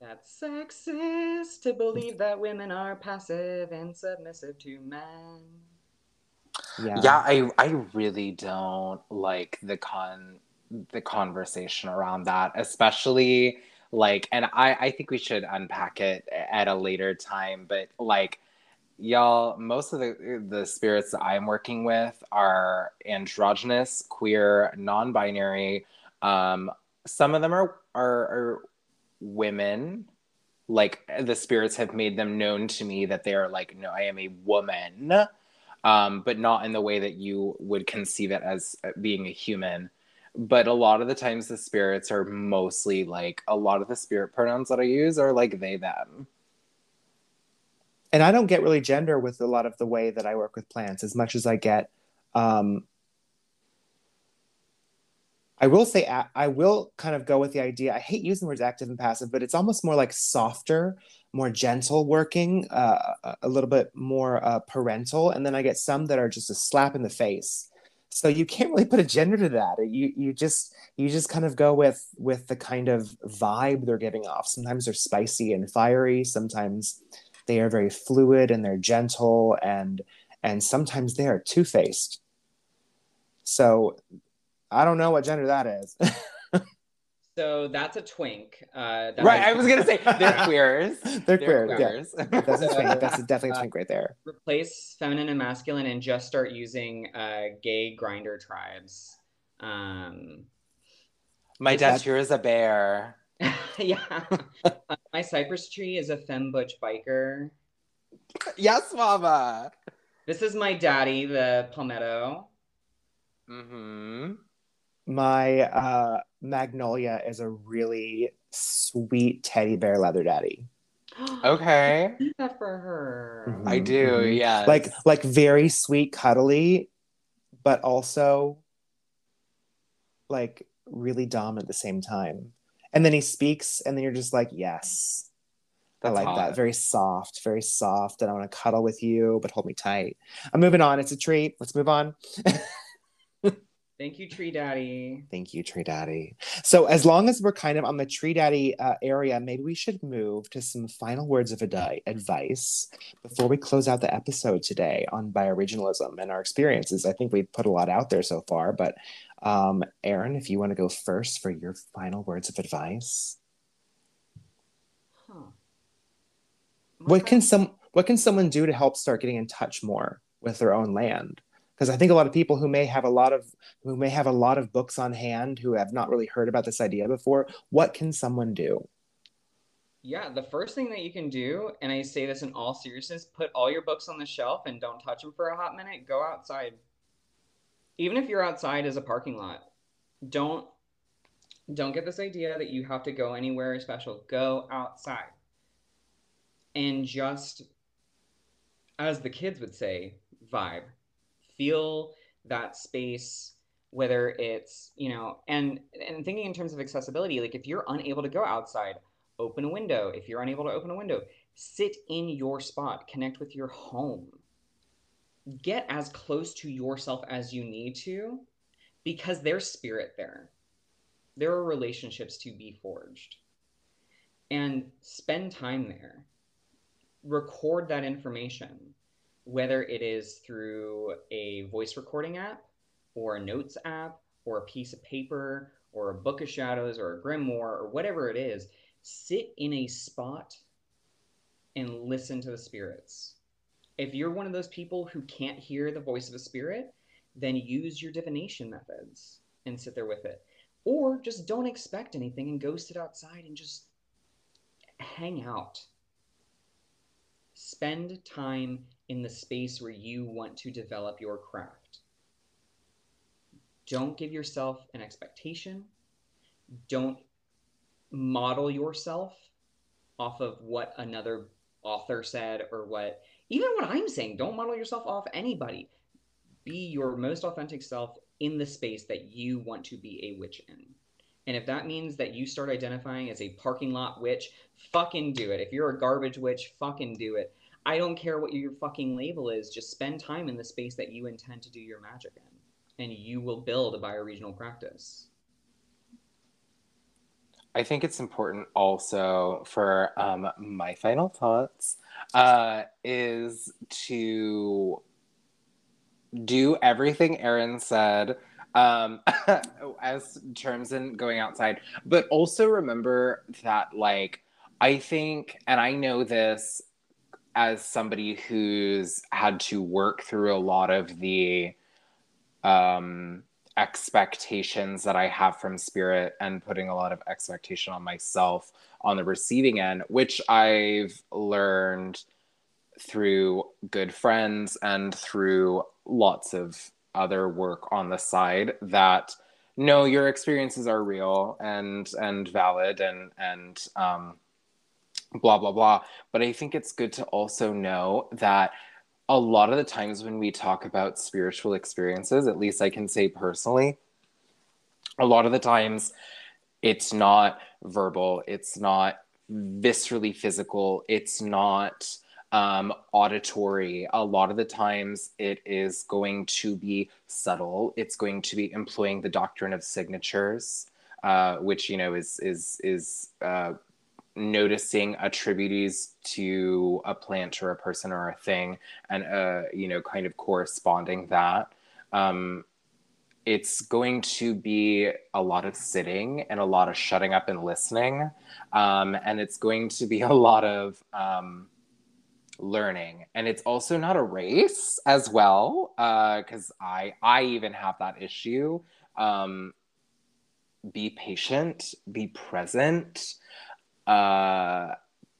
That's sexist to believe that women are passive and submissive to men. Yeah. yeah, I I really don't like the con the conversation around that, especially like, and I, I think we should unpack it at a later time. But like, y'all, most of the the spirits that I'm working with are androgynous, queer, non-binary. Um, some of them are are, are women. Like the spirits have made them known to me that they are like, no, I am a woman. Um, but not in the way that you would conceive it as being a human. But a lot of the times the spirits are mostly, like, a lot of the spirit pronouns that I use are, like, they, them. And I don't get really gender with a lot of the way that I work with plants as much as I get, um, I will say, a- I will kind of go with the idea, I hate using words active and passive, but it's almost more like softer, more gentle working, uh, a little bit more uh, parental. And then I get some that are just a slap in the face. So you can't really put a gender to that. You you just you just kind of go with with the kind of vibe they're giving off. Sometimes they're spicy and fiery. Sometimes they are very fluid and they're gentle, and and sometimes they are two-faced. So I don't know what gender that is. So that's a twink. Uh, that right, might- I was gonna say they're queers. They're, they're queers. queers. Yeah. That's a twink. That's a definitely a twink right there. Uh, replace feminine and masculine, and just start using uh, gay grinder tribes. Um, My desk here is a bear. Yeah. uh, my cypress tree is a fembutch biker. Yes, mama. This is my daddy, the palmetto. Mm-hmm. My uh, magnolia is a really sweet teddy bear leather daddy. Okay. I do that for her. Mm-hmm. I do, yeah. Like, like very sweet, cuddly, but also like really dom at the same time. And then he speaks, and then you're just like, yes. That's I like hot. That. Very soft, very soft. And I want to cuddle with you, but hold me tight. I'm moving on. It's a treat. Let's move on. Thank you, Tree Daddy. Thank you, Tree Daddy. So as long as we're kind of on the Tree Daddy uh, area, maybe we should move to some final words of adi- advice before we close out the episode today on bioregionalism and our experiences. I think we've put a lot out there so far, but um, Aaron, if you want to go first for your final words of advice. Huh. What can some, what can someone do to help start getting in touch more with their own land? Because I think a lot of people who may have a lot of who may have a lot of books on hand who have not really heard about this idea before, what can someone do? Yeah, the first thing that you can do, and I say this in all seriousness, put all your books on the shelf and don't touch them for a hot minute. Go outside. Even if you're outside as a parking lot, don't don't get this idea that you have to go anywhere special. Go outside. And just, as the kids would say, vibe. Feel that space, whether it's, you know, and and thinking in terms of accessibility, like if you're unable to go outside, open a window. If you're unable to open a window, sit in your spot, connect with your home. Get as close to yourself as you need to, because there's spirit there. There are relationships to be forged. And spend time there. Record that information. Whether it is through a voice recording app or a notes app or a piece of paper or a book of shadows or a grimoire or whatever it is, sit in a spot and listen to the spirits. If you're one of those people who can't hear the voice of a spirit, then use your divination methods and sit there with it. Or just don't expect anything and go sit outside and just hang out. Spend time in the space where you want to develop your craft. Don't give yourself an expectation. Don't model yourself off of what another author said or what, even what I'm saying, don't model yourself off anybody. Be your most authentic self in the space that you want to be a witch in. And if that means that you start identifying as a parking lot witch, fucking do it. If you're a garbage witch, fucking do it. I don't care what your fucking label is. Just spend time in the space that you intend to do your magic in, and you will build a bioregional practice. I think it's important also for um, my final thoughts uh, is to do everything Aaron said um, as terms in going outside, but also remember that, like, I think, and I know this, as somebody who's had to work through a lot of the um, expectations that I have from spirit and putting a lot of expectation on myself on the receiving end, which I've learned through good friends and through lots of other work on the side, that no, your experiences are real and and valid and and um, blah, blah, blah. But I think it's good to also know that a lot of the times when we talk about spiritual experiences, at least I can say personally, a lot of the times it's not verbal, it's not viscerally physical, it's not um, auditory. A lot of the times it is going to be subtle. It's going to be employing the doctrine of signatures, uh, which, you know, is, is, is uh, noticing attributes to a plant or a person or a thing and, uh, you know, kind of corresponding that. Um, It's going to be a lot of sitting and a lot of shutting up and listening. Um, and it's going to be a lot of um, learning. And it's also not a race as well, because uh, I, I even have that issue. Um, be patient, be present, uh,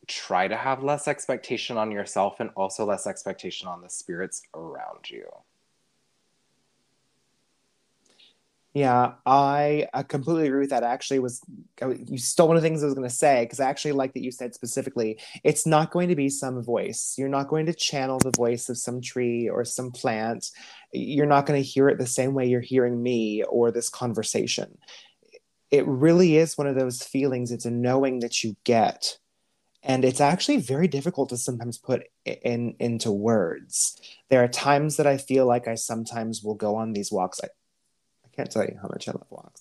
try to have less expectation on yourself and also less expectation on the spirits around you. Yeah, I, I completely agree with that. I actually was, you stole one of the things I was going to say, because I actually like that you said specifically, it's not going to be some voice. You're not going to channel the voice of some tree or some plant. You're not going to hear it the same way you're hearing me or this conversation. It really is one of those feelings. It's a knowing that you get. And it's actually very difficult to sometimes put in into words. There are times that I feel like I sometimes will go on these walks. I, Can't tell you how much I love walks.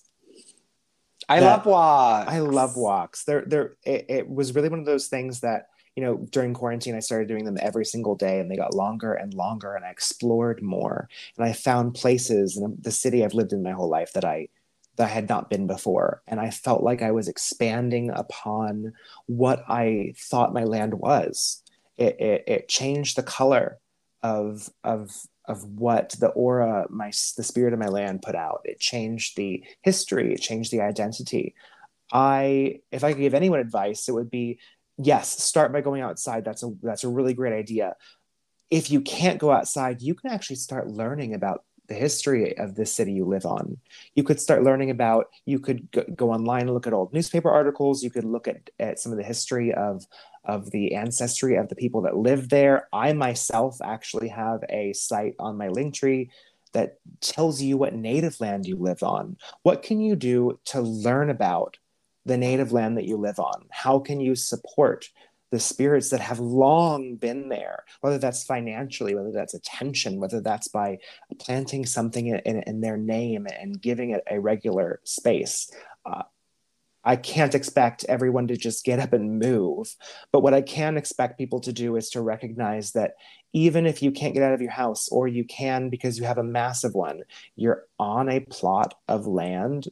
I that, love walks. I love walks. They're, they're, it, it was really one of those things that, you know, during quarantine, I started doing them every single day and they got longer and longer and I explored more. And I found places in the city I've lived in my whole life that I, that I had not been before. And I felt like I was expanding upon what I thought my land was. It, it, it changed the color of, of, of what the aura, my the spirit of my land put out. It changed the history, it changed the identity. I, if I could give anyone advice, it would be, yes, start by going outside. That's a that's a really great idea. If you can't go outside, you can actually start learning about the history of the city you live on. You could start learning about, you could go, go online and look at old newspaper articles. You could look at, at some of the history of of the ancestry of the people that live there. I myself actually have a site on my Linktree that tells you what native land you live on. What can you do to learn about the native land that you live on? How can you support the spirits that have long been there, whether that's financially, whether that's attention, whether that's by planting something in, in, in their name and giving it a regular space? Uh, I can't expect everyone to just get up and move. But what I can expect people to do is to recognize that even if you can't get out of your house, or you can because you have a massive one, you're on a plot of land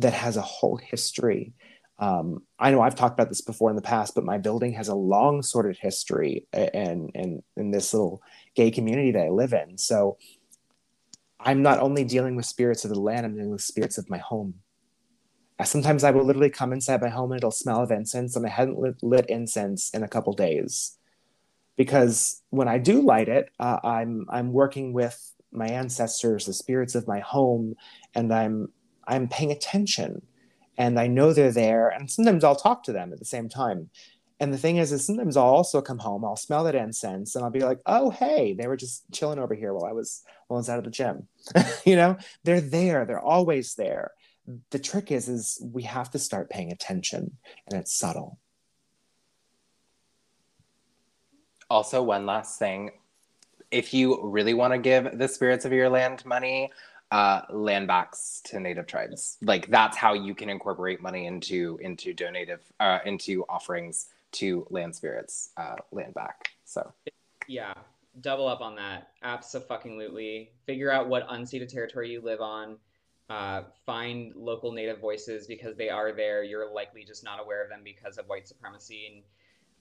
that has a whole history. Um, I know I've talked about this before in the past, but my building has a long sordid history in, in, in this little gay community that I live in. So I'm not only dealing with spirits of the land, I'm dealing with spirits of my home. Sometimes I will literally come inside my home and it'll smell of incense, and I hadn't lit, lit incense in a couple days, because when I do light it, uh, I'm I'm working with my ancestors, the spirits of my home, and I'm I'm paying attention, and I know they're there. And sometimes I'll talk to them at the same time. And the thing is, is sometimes I'll also come home, I'll smell that incense, and I'll be like, oh, hey, they were just chilling over here while I was while I was out of the gym. You know, they're there, they're always there. The trick is, is we have to start paying attention, and it's subtle. Also, one last thing. If you really want to give the spirits of your land money, uh, land backs to native tribes. Like, that's how you can incorporate money into, into donative, uh, into offerings to land spirits, uh, land back. So, yeah, double up on that. Abso-fucking-lutely. Figure out what unceded territory you live on. Uh, find local native voices, because they are there. You're likely just not aware of them because of white supremacy,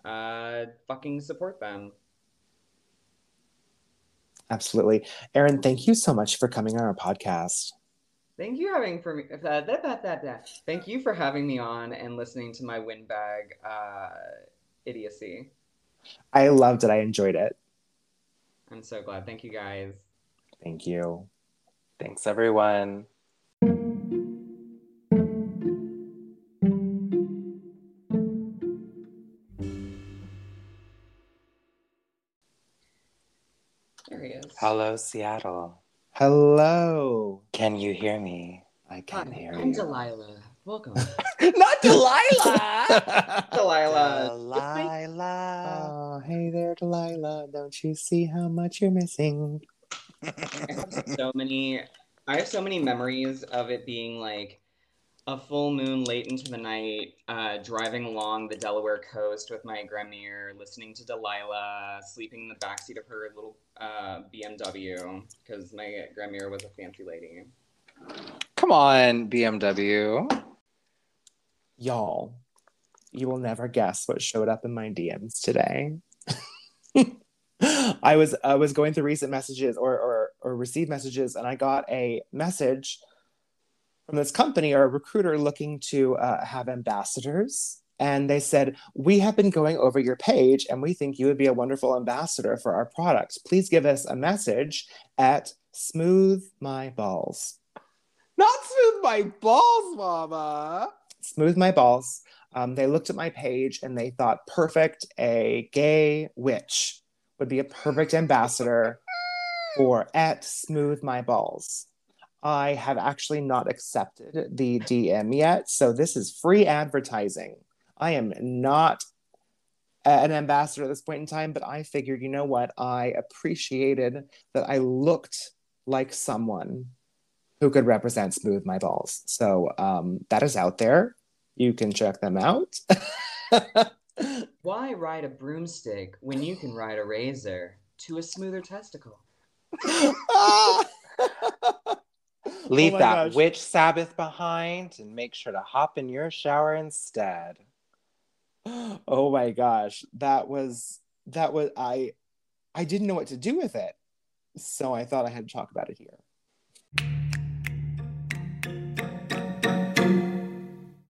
and uh, fucking support them. Absolutely. Aaron, thank you so much for coming on our podcast. Thank you having for me. That, that, that, that, that. Thank you for having me on and listening to my windbag uh, idiocy. I loved it. I enjoyed it. I'm so glad. Thank you guys. Thank you. Thanks everyone. Thank you. There he is. Hello, Seattle. Hello. Can you hear me? I can Hi, hear I'm you. I'm Delilah. Welcome. Not Delilah. Delilah. Delilah. Oh, hey there, Delilah. Don't you see how much you're missing? I have so many. I have so many memories of it being like a full moon late into the night, uh, driving along the Delaware coast with my grandmere, listening to Delilah, sleeping in the backseat of her little uh, B M W, because my grandmere was a fancy lady. Come on, B M W. Y'all, you will never guess what showed up in my D Ms today. I was I was going through recent messages or, or, or received messages, and I got a message from this company or a recruiter looking to uh, have ambassadors. And they said, we have been going over your page and we think you would be a wonderful ambassador for our products. Please give us a message at Smooth My Balls. Not Smooth My Balls, Mama. Smooth My Balls. Um, they looked at my page and they thought, perfect, a gay witch would be a perfect ambassador for at Smooth My Balls. I have actually not accepted the D M yet, so this is free advertising. I am not an ambassador at this point in time, but I figured, you know what? I appreciated that I looked like someone who could represent Smooth My Balls. So um, that is out there. You can check them out. Why ride a broomstick when you can ride a razor to a smoother testicle? Leave oh that gosh. witch Sabbath behind and make sure to hop in your shower instead. Oh my gosh. That was, that was, I, I didn't know what to do with it. So I thought I had to talk about it here.